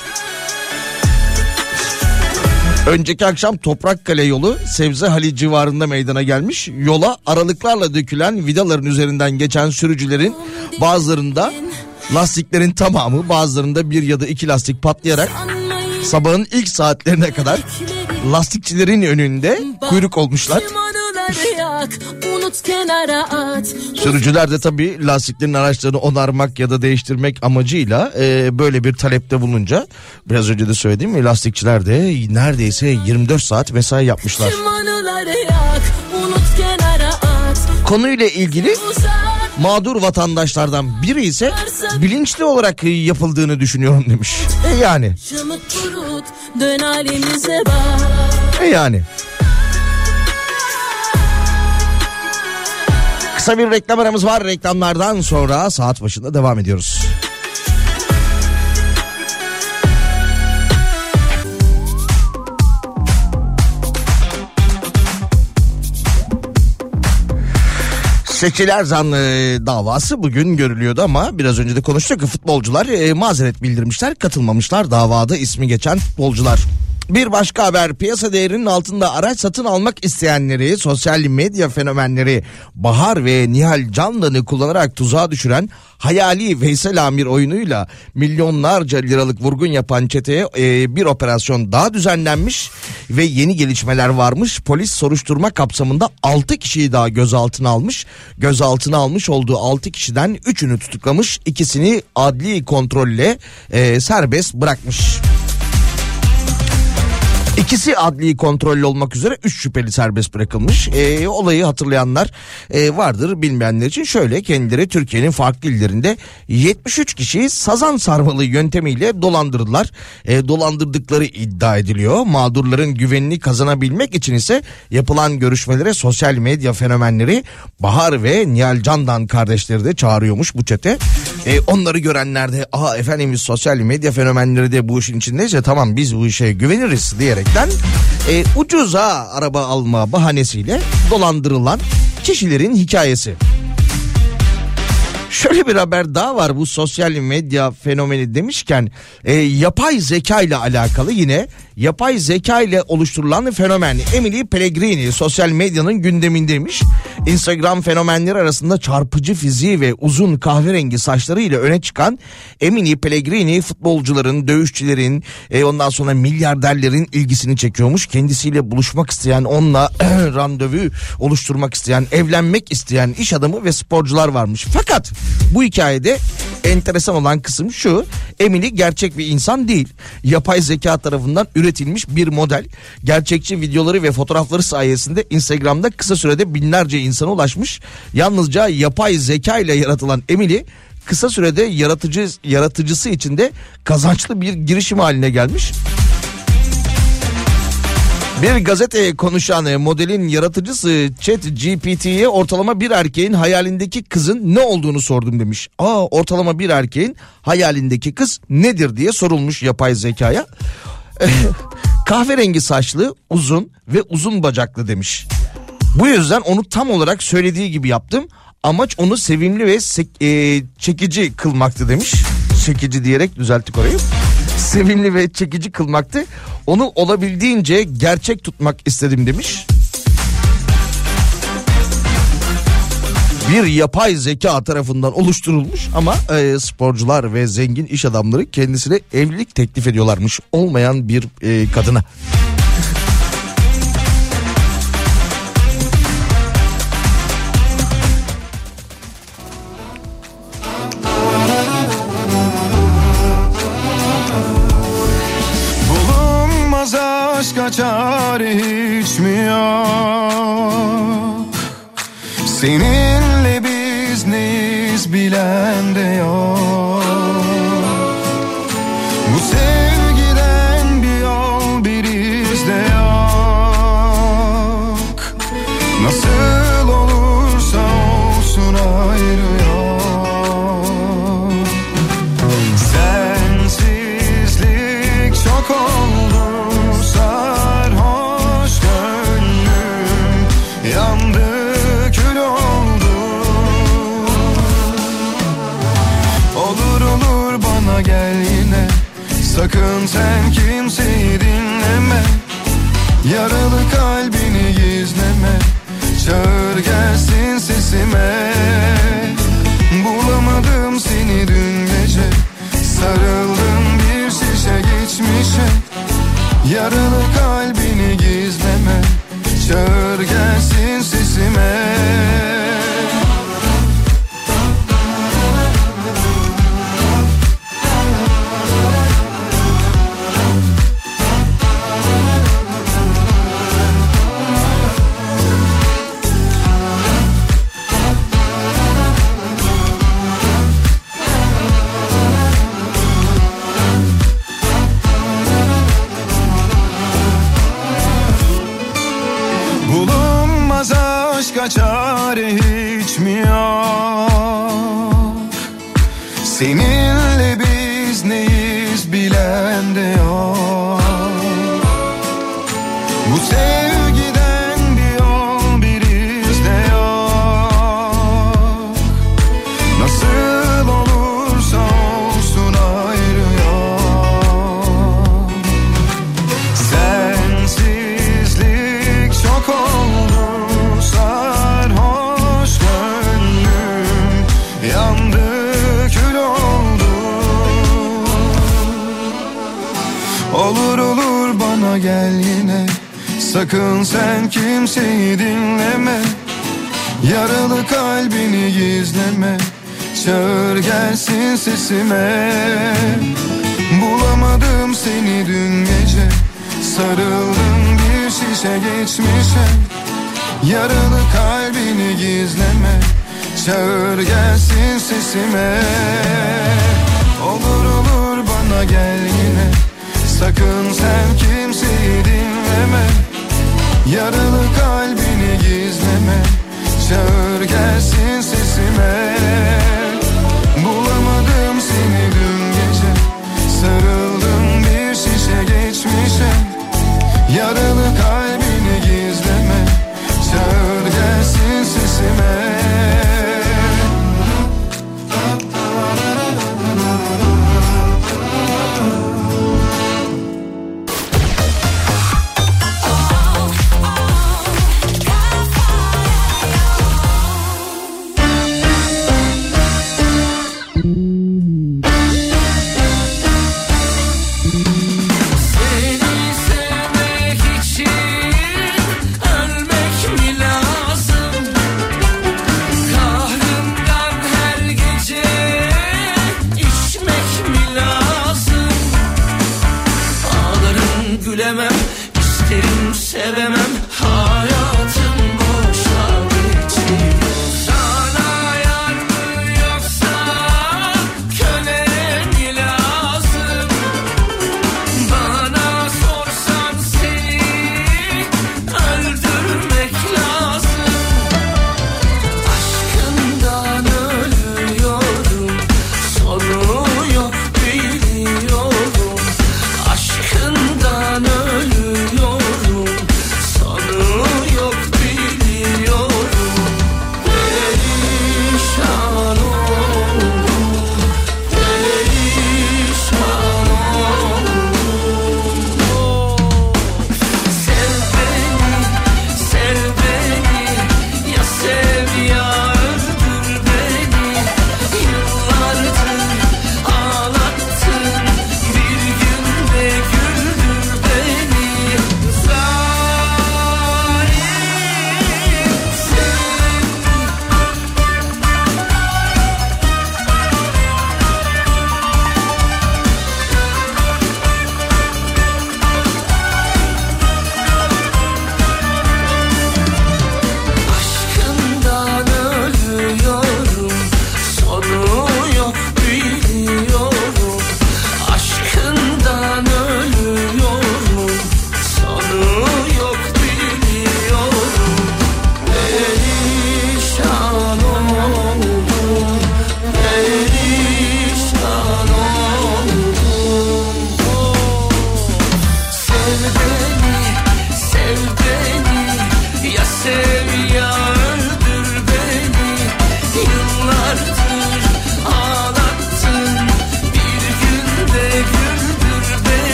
Önceki akşam Toprakkale yolu Sebzehali civarında meydana gelmiş. Yola aralıklarla dökülen vidaların üzerinden geçen sürücülerin bazılarında lastiklerin tamamı, bazılarında bir ya da iki lastik patlayarak sabahın ilk saatlerine kadar lastikçilerin önünde kuyruk olmuşlar. Sürücüler de tabii lastiklerin araçlarını onarmak ya da değiştirmek amacıyla böyle bir talepte bulununca, biraz önce de söylediğim, lastikçiler de neredeyse 24 saat mesai yapmışlar. Konuyla ilgili mağdur vatandaşlardan biri ise bilinçli olarak yapıldığını düşünüyorum demiş. Yani. Yani. Kısa bir reklam aramız var. Reklamlardan sonra saat başında devam ediyoruz. Seçil Erzan davası bugün görülüyordu ama biraz önce de konuştuk ki futbolcular mazeret bildirmişler, katılmamışlar davada ismi geçen futbolcular. Bir başka haber, piyasa değerinin altında araç satın almak isteyenleri sosyal medya fenomenleri Bahar ve Nihal Candan'ı kullanarak tuzağa düşüren hayali Veysel Amir oyunuyla milyonlarca liralık vurgun yapan çeteye bir operasyon daha düzenlenmiş ve yeni gelişmeler varmış. Polis soruşturma kapsamında 6 kişiyi daha gözaltına almış. Gözaltına almış olduğu 6 kişiden 3'ünü tutuklamış, ikisini adli kontrolle serbest bırakmış. İkisi adli kontrollü olmak üzere 3 şüpheli serbest bırakılmış. Olayı hatırlayanlar vardır, bilmeyenler için şöyle: kendileri Türkiye'nin farklı illerinde 73 kişiyi sazan sarmalı yöntemiyle dolandırdılar. Dolandırdıkları iddia ediliyor. Mağdurların güvenini kazanabilmek için ise yapılan görüşmelere sosyal medya fenomenleri Bahar ve Nihal Candan kardeşleri de çağırıyormuş bu çete. Onları görenler de efendim sosyal medya fenomenleri de bu işin içindeyse tamam biz bu işe güveniriz diyerekten ucuza araba alma bahanesiyle dolandırılan kişilerin hikayesi. Şöyle bir haber daha var bu sosyal medya fenomeni demişken, yapay zeka ile alakalı, yine yapay zeka ile oluşturulan fenomen Emily Pellegrini sosyal medyanın gündemindeymiş. Instagram fenomenleri arasında çarpıcı fiziği ve uzun kahverengi saçlarıyla öne çıkan Emily Pellegrini futbolcuların, dövüşçülerin, ondan sonra milyarderlerin ilgisini çekiyormuş. Kendisiyle buluşmak isteyen, onunla randevu oluşturmak isteyen, evlenmek isteyen iş adamı ve sporcular varmış. Fakat bu hikayede enteresan olan kısım şu: Emily gerçek bir insan değil. Yapay zeka tarafından üretilmiş bir model. Gerçekçi videoları ve fotoğrafları sayesinde Instagram'da kısa sürede binlerce insana ulaşmış. Yalnızca yapay zeka ile yaratılan Emily kısa sürede yaratıcısı için de kazançlı bir girişim haline gelmiş. Bir gazeteye konuşan modelin yaratıcısı ChatGPT'ye ortalama bir erkeğin hayalindeki kızın ne olduğunu sordum demiş. Ortalama bir erkeğin hayalindeki kız nedir diye sorulmuş yapay zekaya. Kahverengi saçlı, uzun ve uzun bacaklı demiş. Bu yüzden onu tam olarak söylediği gibi yaptım. Amaç onu sevimli ve çekici kılmaktı demiş. Çekici diyerek düzelttik orayı. Sevimli ve çekici kılmaktı. Onu olabildiğince gerçek tutmak istedim demiş. Bir yapay zeka tarafından oluşturulmuş ama sporcular ve zengin iş adamları kendisine evlilik teklif ediyorlarmış olmayan bir kadına. Bulunmaz aşka çare hiç mi yok? Seninle biz neyiz bilen de yok. Bu sevgiden bir yol bir iz de yok. Nasıl olursa olsun ayrı yok. Sensizlik çok oldu sarhoş gönlüm yandı. Gel yine, sakın sen kimseyi dinleme, yaralı kalbini gizleme, çağır gelsin sesime. Bulamadım seni dün gece, sarıldım bir şişe geçmişe, yaralı kalbini gizleme, çağır gelsin sesime. Çare hiç mi yok? Seninle biz neyiz bilen de yok. Bu sevgiden bir yol bir iz de yok. Nasıl olursa olsun ayrı yok. Sensizlik çok oldu. Olur olur bana gel yine, sakın sen kimseyi dinleme, yaralı kalbini gizleme, çağır gelsin sesime. Bulamadım seni dün gece, Sarıldım bir şişe geçmişe, yaralı kalbini gizleme, çağır gelsin sesime. Olur olur bana gel yine, sakın sen kimseyi dinleme, yaralı kalbini gizleme, çağır gelsin sesime. Bulamadım seni dün gece, sarıldım bir şişe geçmişe, yaralı kalbini gizleme, çağır gelsin sesime.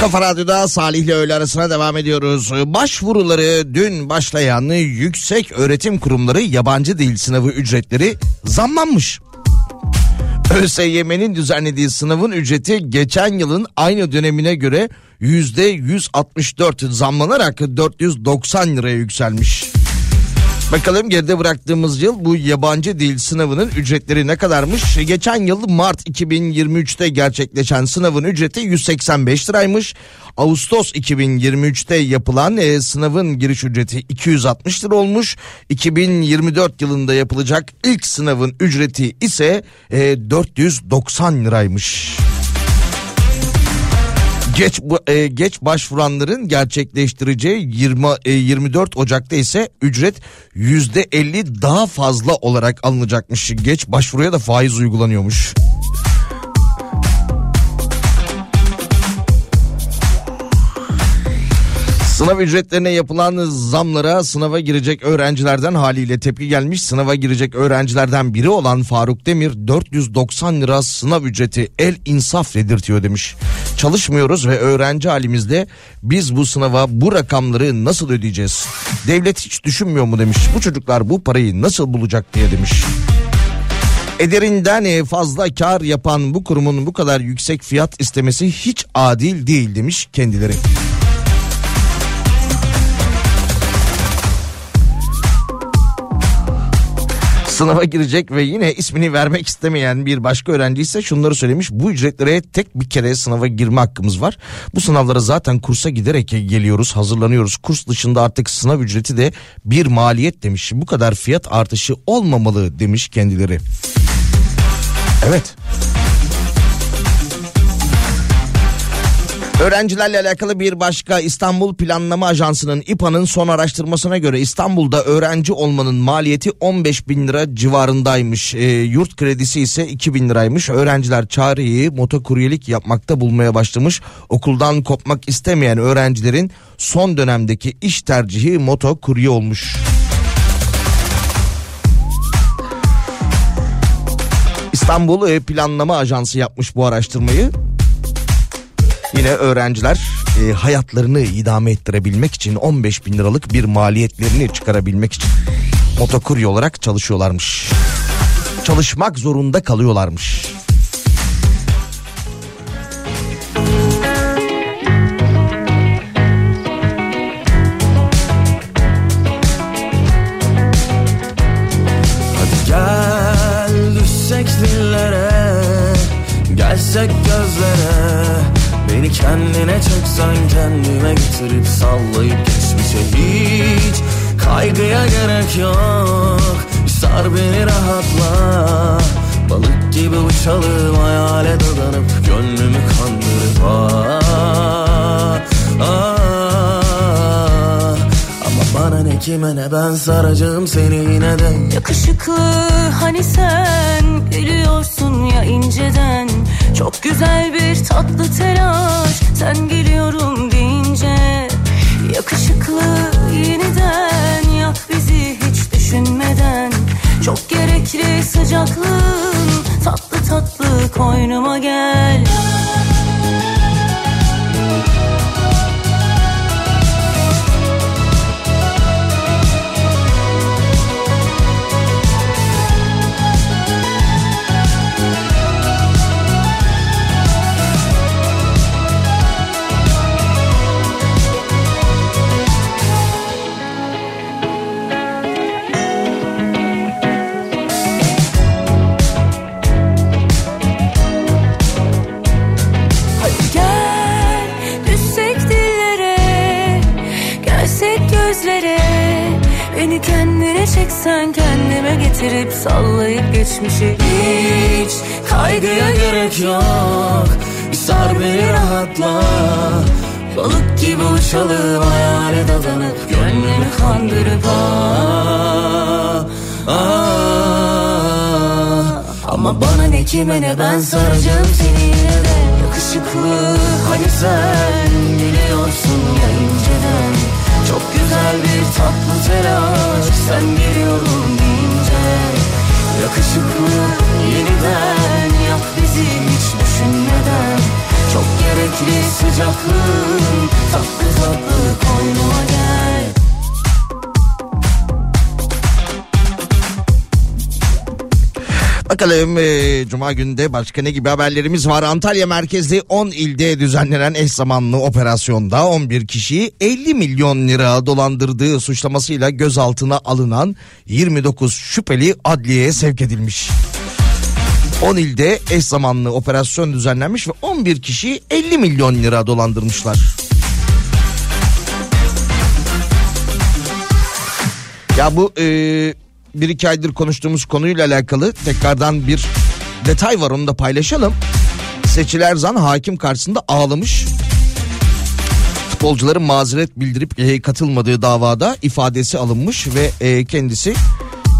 Kafa Radyo'da Salih'le öğle arasına devam ediyoruz. Başvuruları dün başlayan yüksek öğretim kurumları yabancı dil sınavı ücretleri zamlanmış. ÖSYM'nin düzenlediği sınavın ücreti geçen yılın aynı dönemine göre %164 zamlanarak 490 liraya yükselmiş. Bakalım geride bıraktığımız yıl bu yabancı dil sınavının ücretleri ne kadarmış? Geçen yıl Mart 2023'te gerçekleşen sınavın ücreti 185 liraymış. Ağustos 2023'te yapılan sınavın giriş ücreti 260 lira olmuş. 2024 yılında yapılacak ilk sınavın ücreti ise 490 liraymış. Geç başvuranların gerçekleştireceği 24 Ocak'ta ise ücret %50 daha fazla olarak alınacakmış. Geç başvuruya da faiz uygulanıyormuş. Sınav ücretlerine yapılan zamlara sınava girecek öğrencilerden haliyle tepki gelmiş. Sınava girecek öğrencilerden biri olan Faruk Demir 490 lira sınav ücreti el insaf dedirtiyor demiş. Çalışmıyoruz ve öğrenci halimizde biz bu sınava bu rakamları nasıl ödeyeceğiz? Devlet hiç düşünmüyor mu demiş. Bu çocuklar bu parayı nasıl bulacak diye demiş. Ederinden fazla kar yapan bu kurumun bu kadar yüksek fiyat istemesi hiç adil değil demiş kendileri. Sınava girecek ve yine ismini vermek istemeyen bir başka öğrenci ise şunları söylemiş. Bu ücretlere tek bir kere sınava girme hakkımız var. Bu sınavlara zaten kursa giderek geliyoruz, hazırlanıyoruz. Kurs dışında artık sınav ücreti de bir maliyet demiş. Bu kadar fiyat artışı olmamalı demiş kendileri. Evet. Öğrencilerle alakalı bir başka İstanbul Planlama Ajansı'nın İPA'nın son araştırmasına göre İstanbul'da öğrenci olmanın maliyeti 15 bin lira civarındaymış. Yurt kredisi ise 2 bin liraymış. Öğrenciler çareyi motokuryelik yapmakta bulmaya başlamış. Okuldan kopmak istemeyen öğrencilerin son dönemdeki iş tercihi motokurye olmuş. İstanbul Planlama Ajansı yapmış bu araştırmayı. Yine öğrenciler hayatlarını idame ettirebilmek için 15 bin liralık bir maliyetlerini çıkarabilmek için motokurye olarak çalışıyorlarmış. Çalışmak zorunda kalıyorlarmış. Hadi gel düşsek dillere, gelsek gözlere. Beni kendine çeksen kendime getirip sallayıp geçmişe hiç kaygıya gerek yok. Sar beni rahatla, balık gibi uçalım hayale dadanıp gönlümü kandırıp Ama bana ne kime ne ben saracağım seni yine de. Yakışıklı hani sen gülüyorsun ya inceden. Çok güzel bir tatlı telaş, sen geliyorum deyince. Yakışıklı yeniden yap bizi hiç düşünmeden. Çok gerekli sıcaklığın, tatlı tatlı koynuma gel. Kendine çeksen kendime getirip sallayıp geçmişe hiç kaygıya gerek yok. Sar beni rahatla, balık gibi uçalım hayale dadanıp gönlümü kandırıp Ama bana ne kime ne ben saracağım seni yine de. Yakışıklı hani sen geliyorsun ya inceden. Çok güzel bir tatlı telaş, sen geliyorum deyince. Yakışıklı yeniden yap bizi hiç düşünmeden. Çok gerekli sıcaklığın, tatlı tatlı koynuma gel. Bakalım Cuma günü de başka ne gibi haberlerimiz var? Antalya merkezli 10 ilde düzenlenen eş zamanlı operasyonda 11 kişiyi 50 milyon lira dolandırdığı suçlamasıyla gözaltına alınan 29 şüpheli adliyeye sevk edilmiş. 10 ilde eş zamanlı operasyon düzenlenmiş ve 11 kişiyi 50 milyon lira dolandırmışlar. Ya bu... Bir iki aydır konuştuğumuz konuyla alakalı tekrardan bir detay var, onu da paylaşalım. Seçil Erzan hakim karşısında ağlamış. Futbolcuların mazeret bildirip katılmadığı davada ifadesi alınmış ve kendisi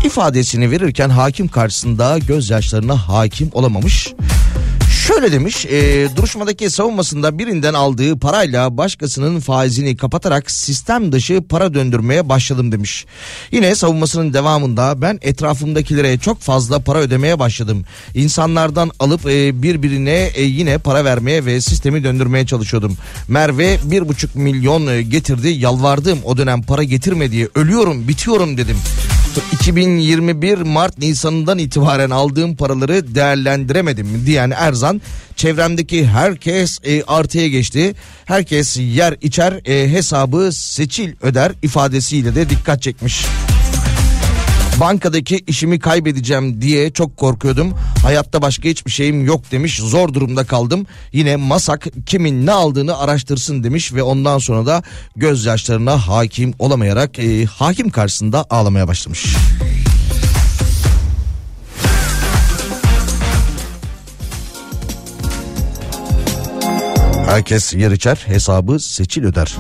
ifadesini verirken hakim karşısında gözyaşlarına hakim olamamış. Şöyle demiş, duruşmadaki savunmasında birinden aldığı parayla başkasının faizini kapatarak sistem dışı para döndürmeye başladım demiş. Yine savunmasının devamında ben etrafımdakilere çok fazla para ödemeye başladım. İnsanlardan alıp birbirine yine para vermeye ve sistemi döndürmeye çalışıyordum. Merve 1,5 milyon getirdi, yalvardım o dönem para getirme diye, ölüyorum bitiyorum dedim. 2021 Mart Nisan'dan itibaren aldığım paraları değerlendiremedim diyen Erzan, çevremdeki herkes artıya geçti. Herkes yer içer, hesabı Seçil öder ifadesiyle de dikkat çekmiş. Bankadaki işimi kaybedeceğim diye çok korkuyordum. Hayatta başka hiçbir şeyim yok demiş. Zor durumda kaldım. Yine Masak kimin ne aldığını araştırsın demiş ve ondan sonra da gözyaşlarına hakim olamayarak hakim karşısında ağlamaya başlamış. Herkes yer içer, hesabı Seçil öder.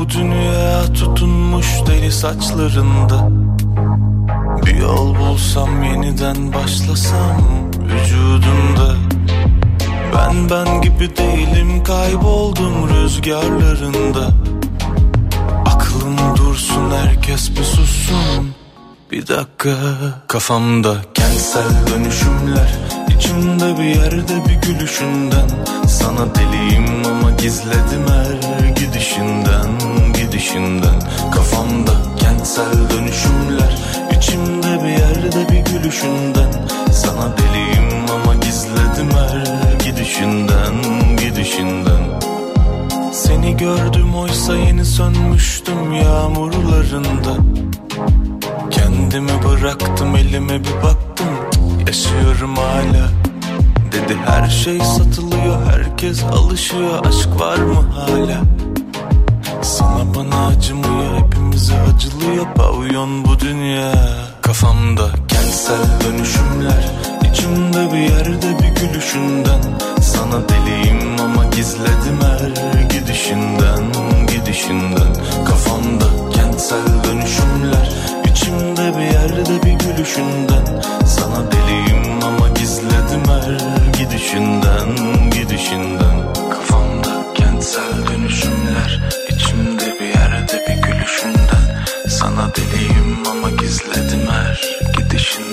Bu dünya tutunmuş deli saçlarında. Bir yol bulsam yeniden başlasam vücudumda. Ben gibi değilim, kayboldum rüzgarlarında. Aklım dursun, herkes bir sussun bir dakika. Kafamda kentsel dönüşümler, içimde bir yerde bir gülüşünden. Sana deliyim ama gizledim her gidişinden. Kafamda kentsel dönüşümler, içimde bir yerde bir gülüşünden. Sana deliyim ama gizledim her gidişinden. Seni gördüm oysa yeni sönmüştüm yağmurlarında. Kendimi bıraktım, elime bir baktım, yaşıyorum hala. Dedi her şey satılıyor, herkes alışıyor, aşk var mı hala? Sana bana acımıyor, hepimize acılıyor pavyon bu dünya. Kafamda kentsel dönüşümler, içimde bir yerde bir gülüşünden. Sana deliyim ama gizledim her gidişinden. Kafamda kentsel dönüşümler, içimde bir yerde bir gülüşünden. Sana deliyim ama gizledim her gidişinden. Kafamda kentsel dönüşümler, içimde bir yerde bir gülüşünden. Sana deliyim ama gizledim her gidişinden.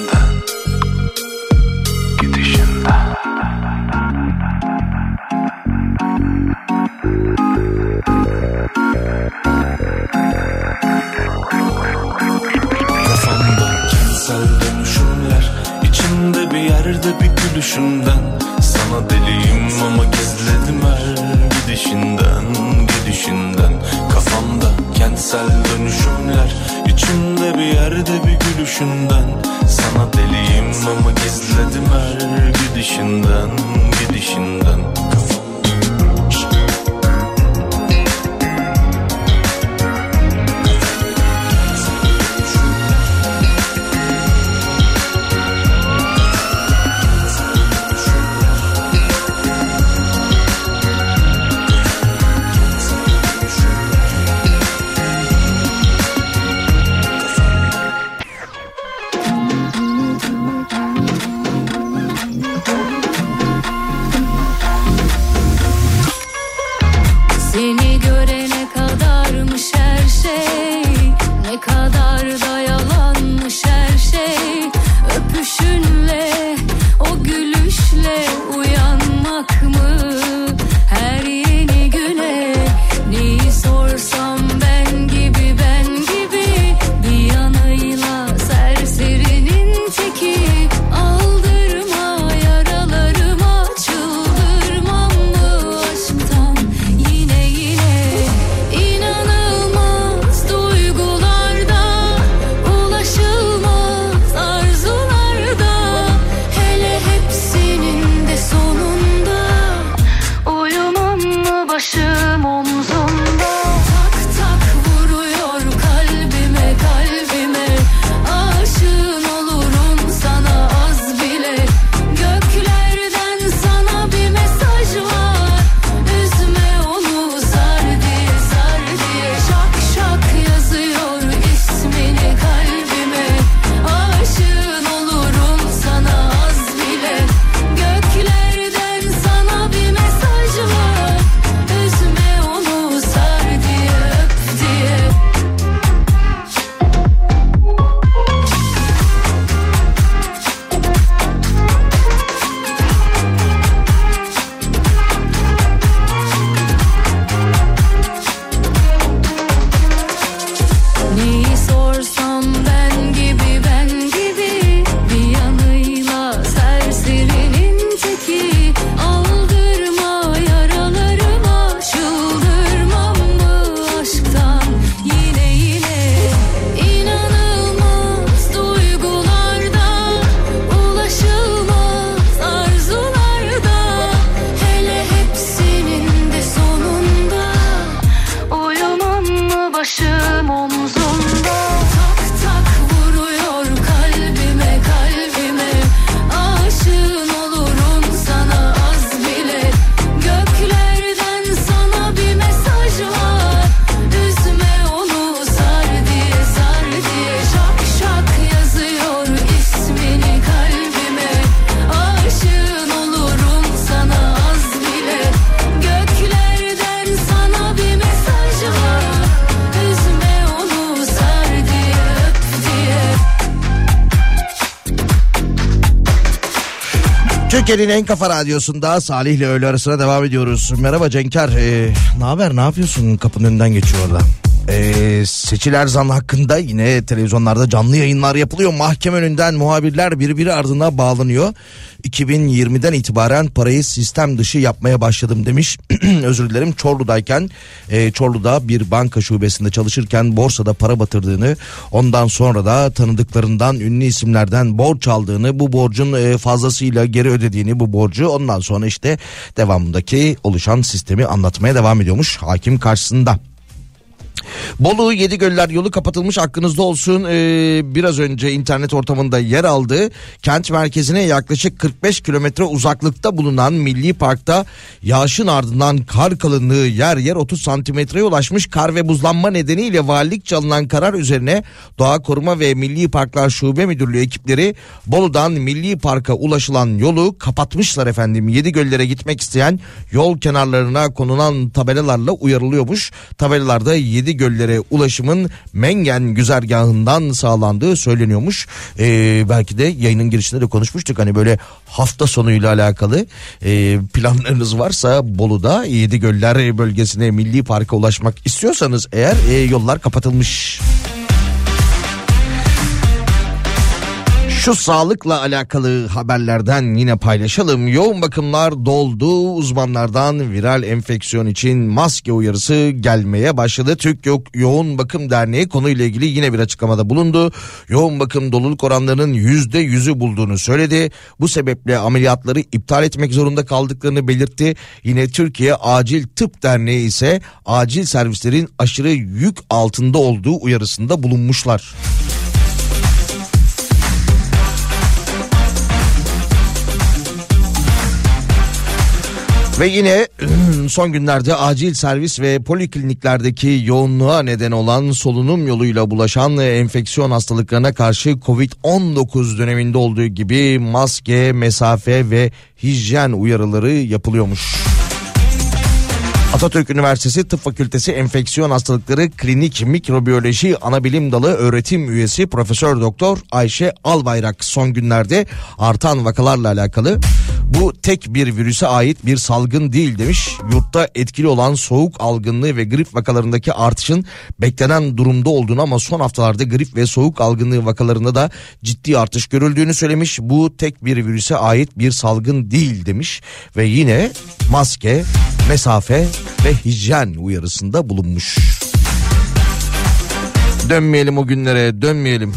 Kafamda kentsel dönüşümler, içimde bir yerde bir gülüşünden. Sana deliyim ama gizledim her gidişinden. Kafamda kentsel dönüşümler, içimde bir yerde bir gülüşünden. Sana deliyim ama gizledim her gidişinden. başım omzumda. Tak tak vuruyor kalbime kalbime, aşığın olurum sana az bile. Göklerden sana bir mesaj var, üzme onu sar diye şak şak yazıyor ismini kalbime. Aşığın olurum sana az bile, göklerden sana bir mesaj var, üzme onu sar diye öp diye. Türkiye'nin en kafa radyosunda Salih'le öğle arasına devam ediyoruz. Merhaba Cenker, ne haber, ne yapıyorsun? Kapının önünden geçiyor orada. Seçil Erzan hakkında yine televizyonlarda canlı yayınlar yapılıyor. Mahkeme önünden muhabirler birbiri ardına bağlanıyor. 2020'den itibaren parayı sistem dışı yapmaya başladım demiş. Özür dilerim, Çorlu'dayken Çorlu'da bir banka şubesinde çalışırken borsada para batırdığını, ondan sonra da tanıdıklarından, ünlü isimlerden borç aldığını, bu borcun fazlasıyla geri ödediğini, bu borcu ondan sonra işte devamındaki oluşan sistemi anlatmaya devam ediyormuş hakim karşısında. Bolu Yedigöller yolu kapatılmış, aklınızda olsun. Biraz önce internet ortamında yer aldı. Kent merkezine yaklaşık 45 kilometre uzaklıkta bulunan Milli Park'ta yağışın ardından kar kalınlığı yer yer 30 santimetreye ulaşmış. Kar ve buzlanma nedeniyle valilikçe alınan karar üzerine Doğa Koruma ve Milli Parklar Şube Müdürlüğü ekipleri Bolu'dan Milli Park'a ulaşılan yolu kapatmışlar efendim. Yedigöller'e gitmek isteyen yol kenarlarına konulan tabelalarla uyarılıyormuş. Tabelalarda Yedigöller'e ulaşımın Mengen güzergahından sağlandığı söyleniyormuş. Belki de yayının girişinde de konuşmuştuk. Hani böyle hafta sonuyla alakalı planlarınız varsa Bolu'da Yedigöller bölgesine, Milli Park'a ulaşmak istiyorsanız eğer yollar kapatılmış. Şu sağlıkla alakalı haberlerden yine paylaşalım. Yoğun bakımlar doldu. Uzmanlardan viral enfeksiyon için maske uyarısı gelmeye başladı. Türk Yoğun Bakım Derneği konuyla ilgili yine bir açıklamada bulundu. Yoğun bakım doluluk oranlarının %100'ü bulduğunu söyledi. Bu sebeple ameliyatları iptal etmek zorunda kaldıklarını belirtti. Yine Türkiye Acil Tıp Derneği ise acil servislerin aşırı yük altında olduğu uyarısında bulunmuşlar. Ve yine son günlerde acil servis ve polikliniklerdeki yoğunluğa neden olan solunum yoluyla bulaşan enfeksiyon hastalıklarına karşı Covid-19 döneminde olduğu gibi maske, mesafe ve hijyen uyarıları yapılıyormuş. Atatürk Üniversitesi Tıp Fakültesi Enfeksiyon Hastalıkları Klinik Mikrobiyoloji Anabilim Dalı öğretim üyesi Profesör Doktor Ayşe Albayrak son günlerde artan vakalarla alakalı bu tek bir virüse ait bir salgın değil demiş. Yurtta etkili olan soğuk algınlığı ve grip vakalarındaki artışın beklenen durumda olduğunu ama son haftalarda grip ve soğuk algınlığı vakalarında da ciddi artış görüldüğünü söylemiş. Bu tek bir virüse ait bir salgın değil demiş ve yine maske, mesafe ve hijyen uyarısında bulunmuş. Dönmeyelim o günlere, dönmeyelim.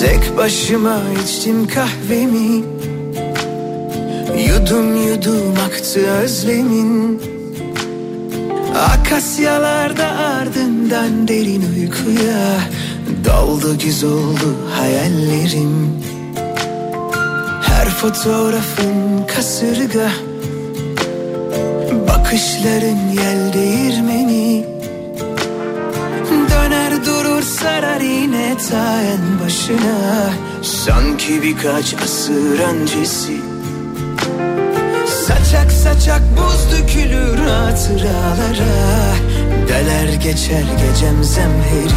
Tek başıma içtim kahvemi, yudum yudum aktı özlemin. Akasyalarda ardından derin uykuya daldı, güz oldu hayallerim. Her fotoğrafın kasırga, bakışların yel değirmeni. Döner durur sarar yine ta en başına, sanki birkaç asır öncesi. Saçak saçak buz dökülür hatıralara, deler geçer gecem zemheri.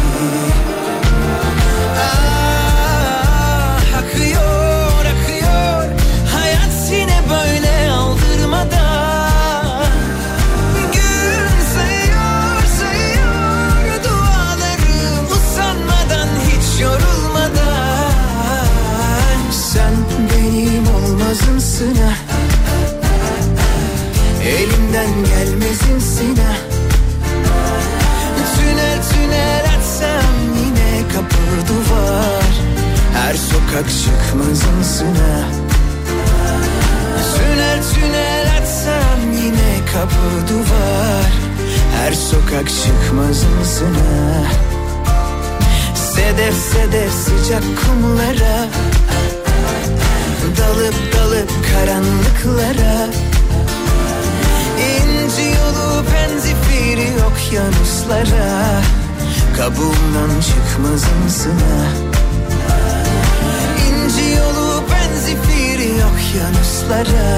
Sına, elimden gelmez insana. Tünel tünel atsam yine kapı duvar, her sokak çıkmaz insana. Tünel tünel atsam yine kapı duvar, her sokak çıkmaz insana. Sedef sedef sıcak kumlara, dalıp dalıp karanlıklara. İnci yolu penzifiri okyanuslara, kabuğundan çıkmaz insana. İnci yolu penzifiri okyanuslara,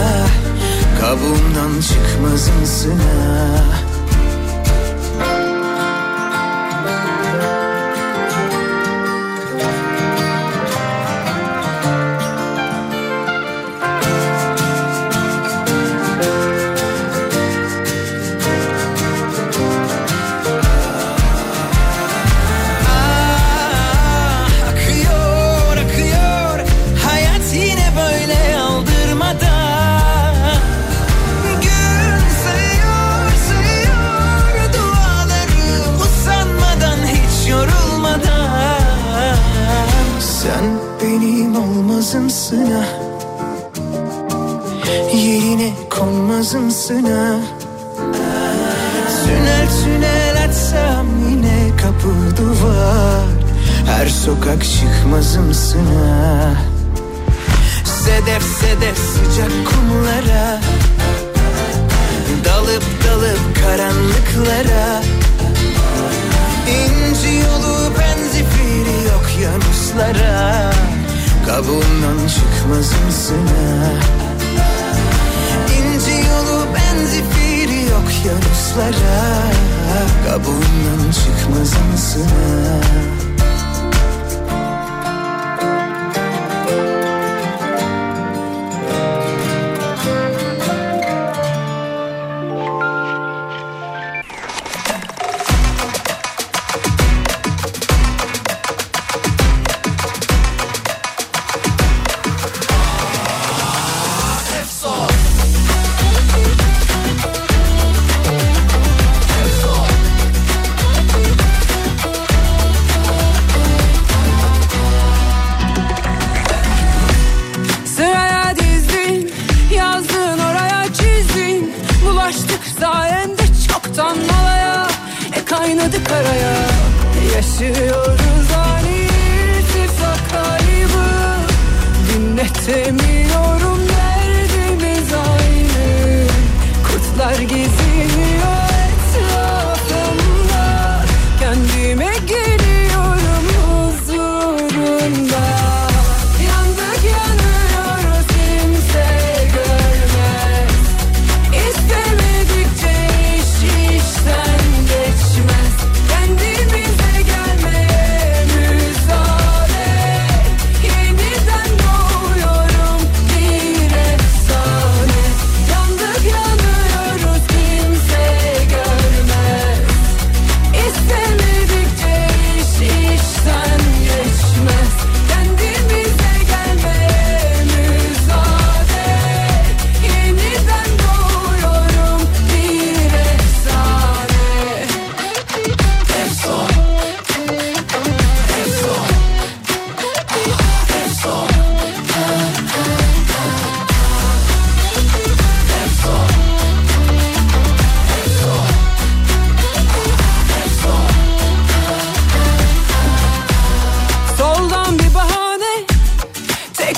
kabuğundan çıkmaz insana. Yerine konmazım sına. Sünel sünel atsam yine kapı duvar, her sokak çıkmazım sına. Sedef sedef sıcak kumlara, dalıp dalıp karanlıklara. İnci yolu benzifiri okyanuslara, kabuğundan çıkmaz insana. İnci yolu benzifiri okyanuslara, kabuğundan çıkmaz insana.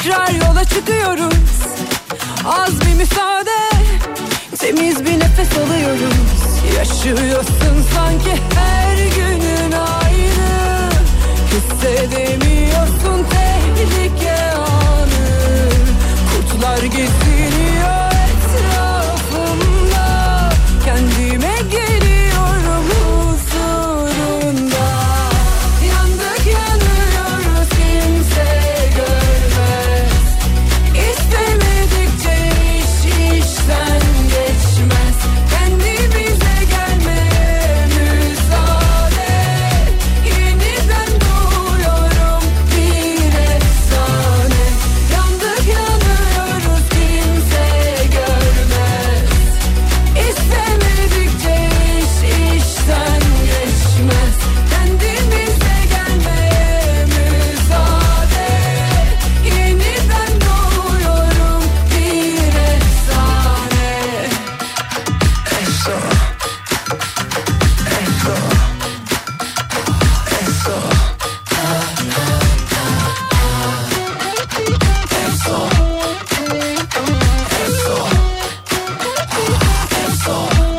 tekrar yola çıkıyoruz. Az bir müsaade, temiz bir nefes alıyoruz. Yaşıyorsun sanki her günün aynı. Hissedemiyorsun tehlike anı. Kurtlar geziniyor etrafımda. Kendime geliyorum huzurunda. Yandık yanıyoruz, kimse görmez. İstemedikçe iş işten geçmez. Kendimize gelmeye müsaade. Yeniden doğuyorum bir efsane. Yandık yanıyoruz, kimse görmez. İstemedikçe iş işten geçmez. Kendimize gelmeye müsaade. Yeniden doğuyorum bir efsane.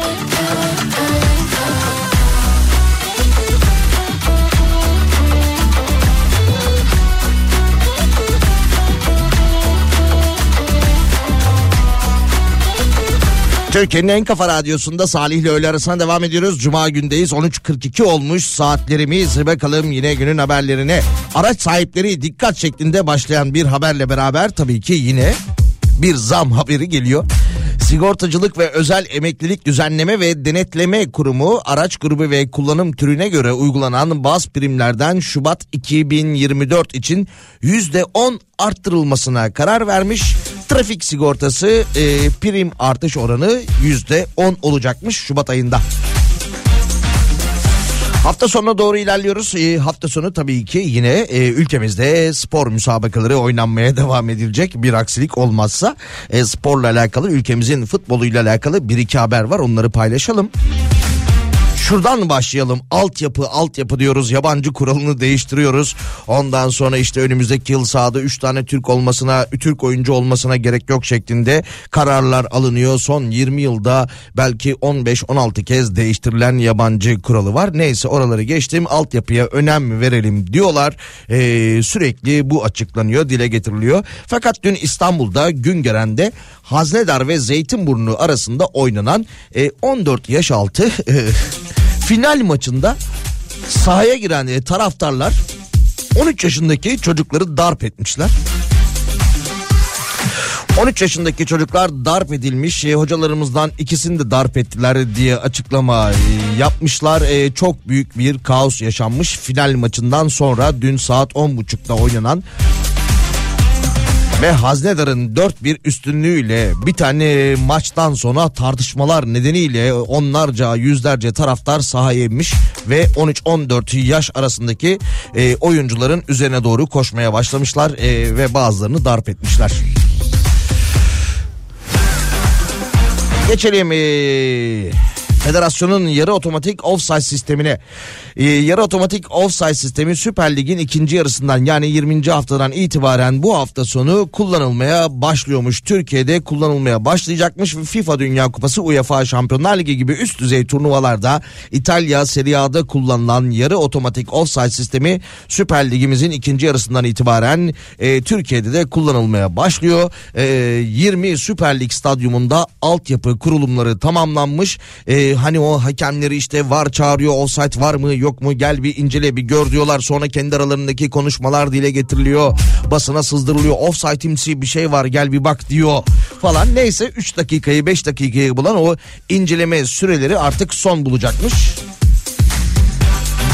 Türkiye'nin en kafa radyosunda Salih'le öğle arasına devam ediyoruz. Cuma gündeyiz. 13.42 olmuş saatlerimiz. Bakalım yine günün haberlerine. Araç sahipleri dikkat şeklinde başlayan bir haberle beraber tabii ki yine bir zam haberi geliyor. Sigortacılık ve Özel Emeklilik Düzenleme ve Denetleme Kurumu araç grubu ve kullanım türüne göre uygulanan baz primlerden Şubat 2024 için %10 arttırılmasına karar vermiş. Trafik sigortası prim artış oranı %10 olacakmış Şubat ayında. Hafta sonuna doğru ilerliyoruz. Hafta sonu tabii ki yine ülkemizde spor müsabakaları oynanmaya devam edilecek. Bir aksilik olmazsa sporla alakalı, ülkemizin futboluyla alakalı bir iki haber var. Onları paylaşalım. Şuradan başlayalım. Altyapı diyoruz. Yabancı kuralını değiştiriyoruz. Ondan sonra işte önümüzdeki yıl sahada 3 tane Türk oyuncu olmasına gerek yok şeklinde kararlar alınıyor. Son 20 yılda belki 15-16 kez değiştirilen yabancı kuralı var. Neyse, oraları geçtim. Altyapıya önem verelim diyorlar. Sürekli bu açıklanıyor, dile getiriliyor. Fakat dün İstanbul'da Güngören'de Haznedar ve Zeytinburnu arasında oynanan 14 yaş altı final maçında sahaya giren taraftarlar 13 yaşındaki çocukları darp etmişler. 13 yaşındaki çocuklar darp edilmiş. Hocalarımızdan ikisini de darp ettiler diye açıklama yapmışlar. Çok büyük bir kaos yaşanmış. Final maçından sonra dün saat 10.30'da oynanan ve Haznedar'ın 4-1 üstünlüğüyle bir tane maçtan sonra tartışmalar nedeniyle yüzlerce taraftar sahaya inmiş ve 13-14 yaş arasındaki oyuncuların üzerine doğru koşmaya başlamışlar ve bazılarını darp etmişler. Geçelim federasyonun yarı otomatik ofsayt sistemine. Yarı otomatik ofsayt sistemi Süper Lig'in ikinci yarısından, yani 20. haftadan itibaren bu hafta sonu kullanılmaya başlıyormuş. Türkiye'de kullanılmaya başlayacakmış. FIFA Dünya Kupası, UEFA Şampiyonlar Ligi gibi üst düzey turnuvalarda İtalya Serie A'da kullanılan yarı otomatik ofsayt sistemi Süper Lig'imizin ikinci yarısından itibaren Türkiye'de de kullanılmaya başlıyor. 20 Süper Lig stadyumunda altyapı kurulumları tamamlanmış. Hani o hakemleri işte VAR çağırıyor, ofsayt var mı yok mu, gel bir incele bir gör diyorlar, sonra kendi aralarındaki konuşmalar dile getiriliyor, basına sızdırılıyor, ofsaytimsi bir şey var gel bir bak diyor falan. Neyse, 3 dakikayı 5 dakikayı bulan o inceleme süreleri artık son bulacakmış.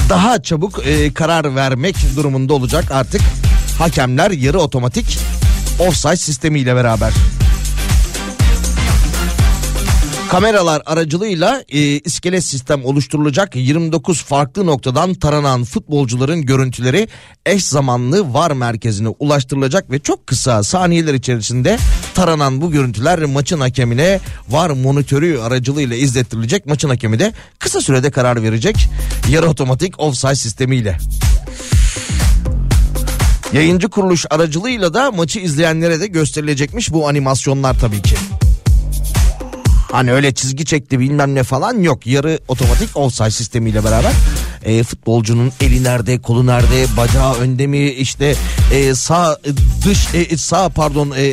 Daha çabuk karar vermek durumunda olacak artık hakemler yarı otomatik ofsayt sistemiyle beraber. Kameralar aracılığıyla iskelet sistem oluşturulacak. 29 farklı noktadan taranan futbolcuların görüntüleri eş zamanlı VAR merkezine ulaştırılacak ve çok kısa saniyeler içerisinde taranan bu görüntüler maçın hakemine VAR monitörü aracılığıyla izlettirilecek. Maçın hakemi de kısa sürede karar verecek yarı otomatik ofsayt sistemiyle. Yayıncı kuruluş aracılığıyla da maçı izleyenlere de gösterilecekmiş bu animasyonlar tabii ki. Hani öyle çizgi çekti bilmem ne falan yok. Yarı otomatik offside sistemiyle beraber futbolcunun eli nerede, kolu nerede, bacağı önde mi, işte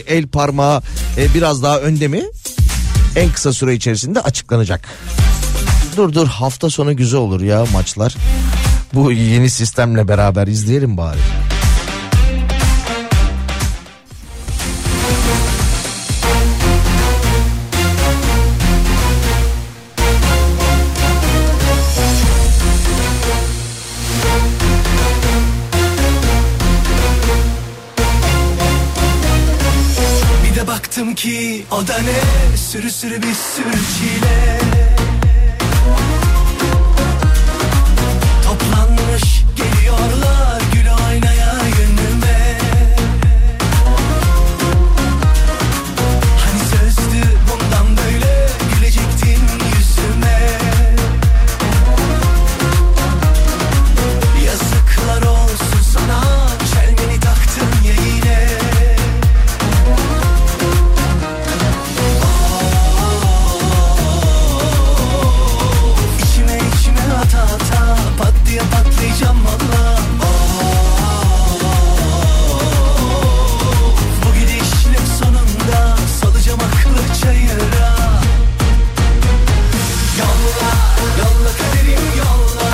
el parmağı biraz daha önde mi? En kısa süre içerisinde açıklanacak. Dur hafta sonu güzel olur ya maçlar. Bu yeni sistemle beraber izleyelim bari. Ki o da ne sürü bir sürü çile, toplanmış geliyorlar gül oynaya gönlüme. Hani sözdü bundan böyle gülecektin yüzüme. Yazıklar olsun sana, çelmeni taktın ya yine. Diye patlayacağım valla. Bu gidişin sonunda salacağım aklı çayıra. Yolla, yolla kaderim yolla,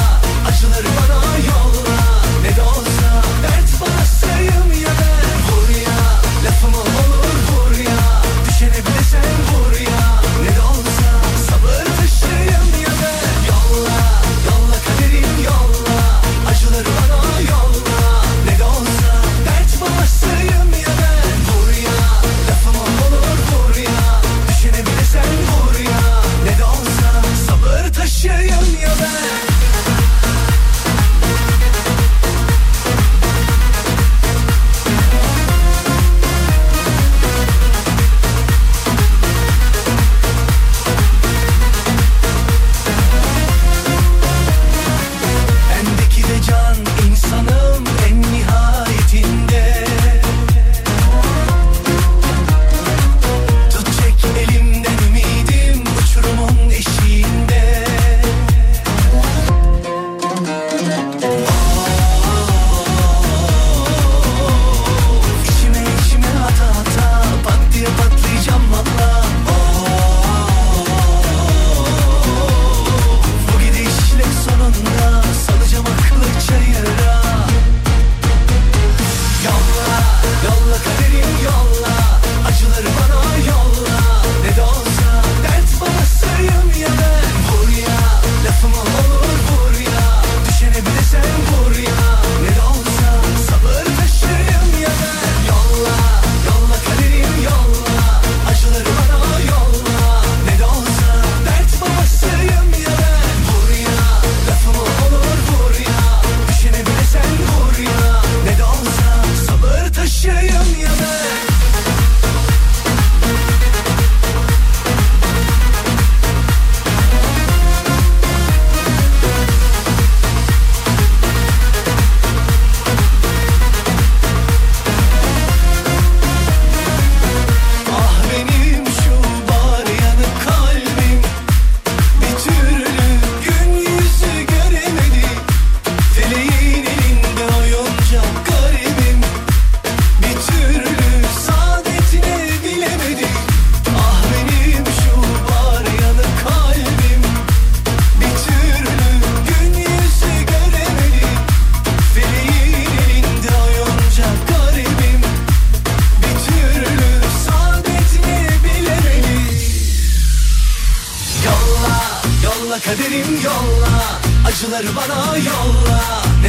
acıları bana yolla. Ne de olsa dert bana sayım ya ben. Vur ya, lafıma olur vur ya, düşene bile sen vur ya. Ne de olsa sabır taşıyım ya ben. Yolla, yolla kaderim yolla, acıları bana yolla. Ne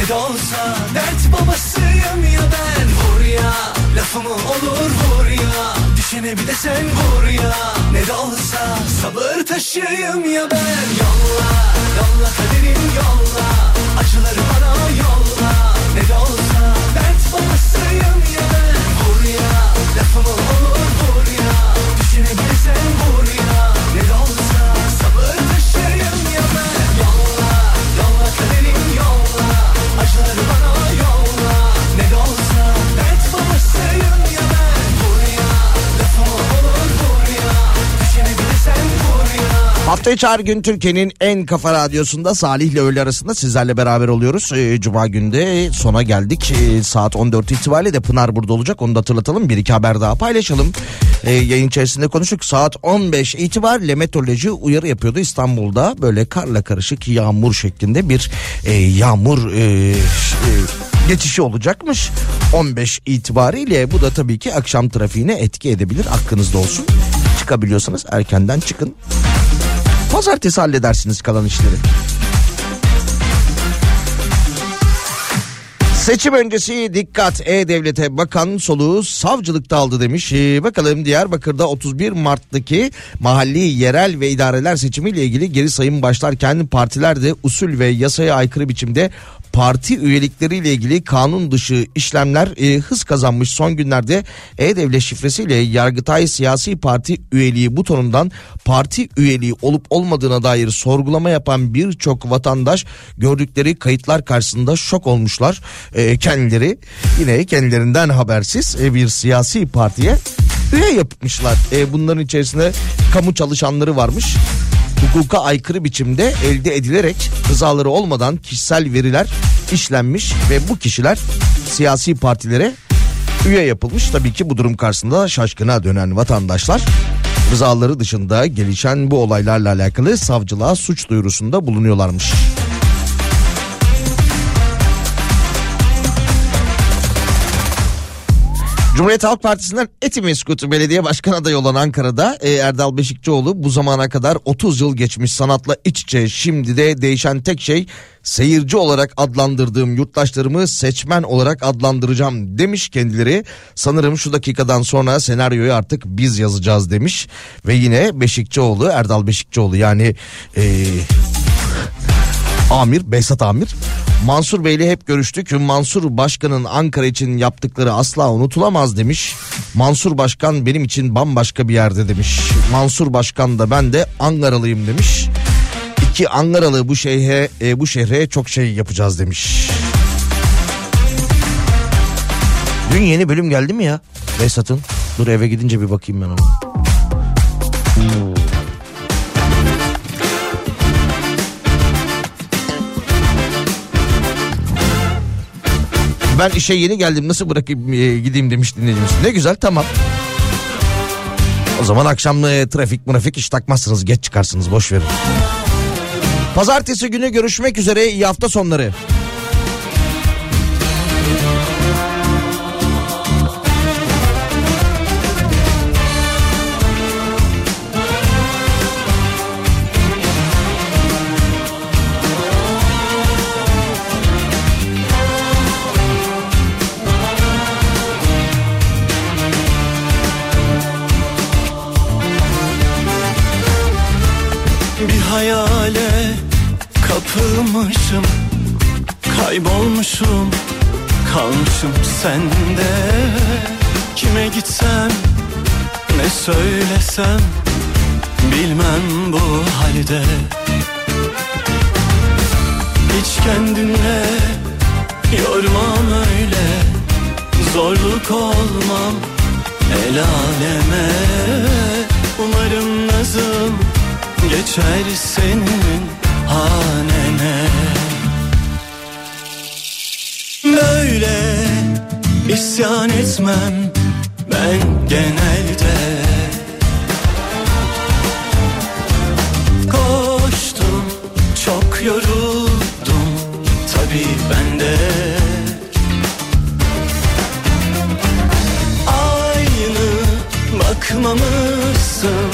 de olsa dert babasıyım ya ben. Vur ya, lafım olur vur ya, düşene bile sen vur ya. Ne de olsa sabır taşıyım ya ben. hafta içi her gün Türkiye'nin en kafa radyosunda Salih'le öğle arasında sizlerle beraber oluyoruz. Cuma günü de sona geldik. Saat 14 itibariyle de Pınar burada olacak. Onu da hatırlatalım. Bir iki haber daha paylaşalım. Yayın içerisinde konuştuk. Saat 15 itibariyle meteoroloji uyarı yapıyordu. İstanbul'da böyle karla karışık yağmur şeklinde bir yağmur geçişi olacakmış 15 itibariyle. Bu da tabii ki akşam trafiğine etki edebilir. Aklınızda olsun. Çıkabiliyorsanız erkenden çıkın. Pazartesi halledersiniz kalan işleri. Seçim öncesi dikkat, E-Devlet'e bakan soluğu savcılıkta aldı demiş. Bakalım Diyarbakır'da 31 Mart'taki mahalli, yerel ve idareler seçimiyle ilgili geri sayım başlarken partiler de usul ve yasaya aykırı biçimde parti üyelikleriyle ilgili kanun dışı işlemler hız kazanmış. Son günlerde E-Devlet şifresiyle Yargıtay siyasi parti üyeliği butonundan parti üyeliği olup olmadığına dair sorgulama yapan birçok vatandaş gördükleri kayıtlar karşısında şok olmuşlar. Kendileri yine kendilerinden habersiz bir siyasi partiye üye yapmışlar. Bunların içerisinde kamu çalışanları varmış. Hukuka aykırı biçimde elde edilerek rızaları olmadan kişisel veriler işlenmiş ve bu kişiler siyasi partilere üye yapılmış. Tabii ki bu durum karşısında şaşkına dönen vatandaşlar rızaları dışında gelişen bu olaylarla alakalı savcılığa suç duyurusunda bulunuyorlarmış. Cumhuriyet Halk Partisi'nden Etimesgut'u belediye başkan adayı olan Ankara'da Erdal Beşikçioğlu bu zamana kadar 30 yıl geçmiş sanatla iç içe, şimdi de değişen tek şey seyirci olarak adlandırdığım yurttaşlarımı seçmen olarak adlandıracağım demiş kendileri. Sanırım şu dakikadan sonra senaryoyu artık biz yazacağız demiş ve yine Beşikçioğlu, Erdal Beşikçioğlu yani Amir, Behzat Amir. Mansur Bey'le hep görüştük. Mansur Başkan'ın Ankara için yaptıkları asla unutulamaz demiş. Mansur Başkan benim için bambaşka bir yerde demiş. Mansur Başkan da ben de Ankaralıyım demiş. İki Ankaralı bu şehre çok şey yapacağız demiş. Dün yeni bölüm geldi mi ya? Behzat'ın. Dur eve gidince bir bakayım ben ona. Ben işe yeni geldim, nasıl bırakayım gideyim demiş dinleyicimiz. Ne güzel, tamam. O zaman akşam trafik iş takmazsınız, geç çıkarsınız, boş verin. Pazartesi günü görüşmek üzere, iyi hafta sonları. Hayale kapılmışım, kaybolmuşum, kalmışım sende. Kime gitsem, ne söylesem, bilmem bu halde. Hiç kendinle yormam öyle, zorluk olmam el aleme. Umarım nazım geçer senin hanene. Böyle isyan etmem ben genelde. Koştum, çok yoruldum tabii ben de. Aynı bakmamışsın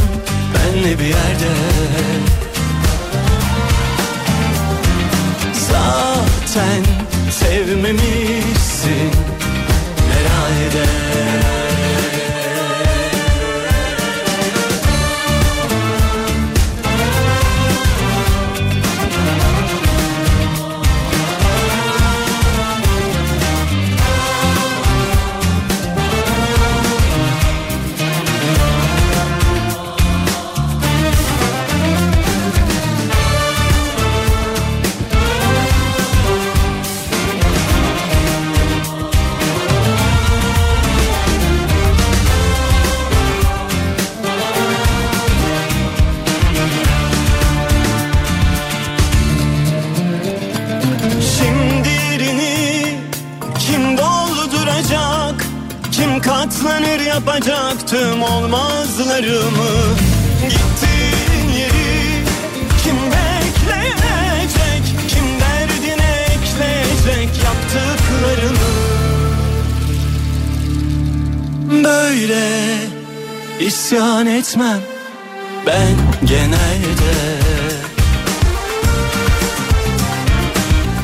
benle bir yerde. Zaten sevmemişsin herhalde. Katlanır yapacaktım olmazlarımı. Gittiğin yeri kim bekleyecek, kim derdine ekleyecek yaptıklarını. Böyle isyan etmem ben genelde.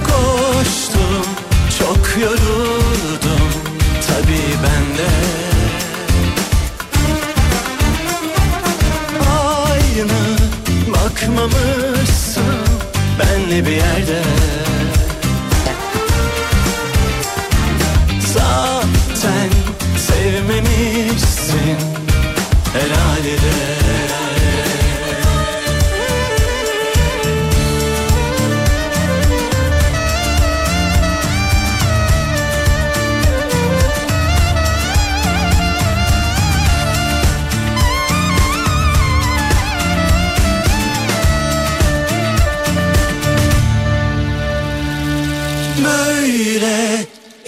Koştum çok yoruldum tabii ben de. Aynı bakmamışsın benle bir yerde. Zaten sevmemişsin herhalde de.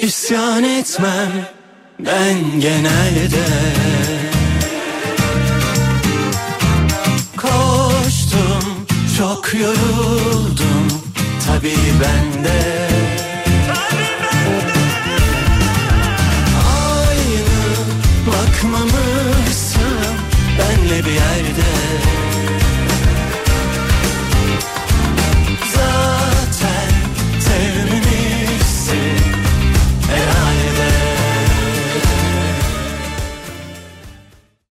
İsyan etmem ben genelde. Koştum çok yoruldum tabii ben de. Aynı bakmamışsın benle bir yerde.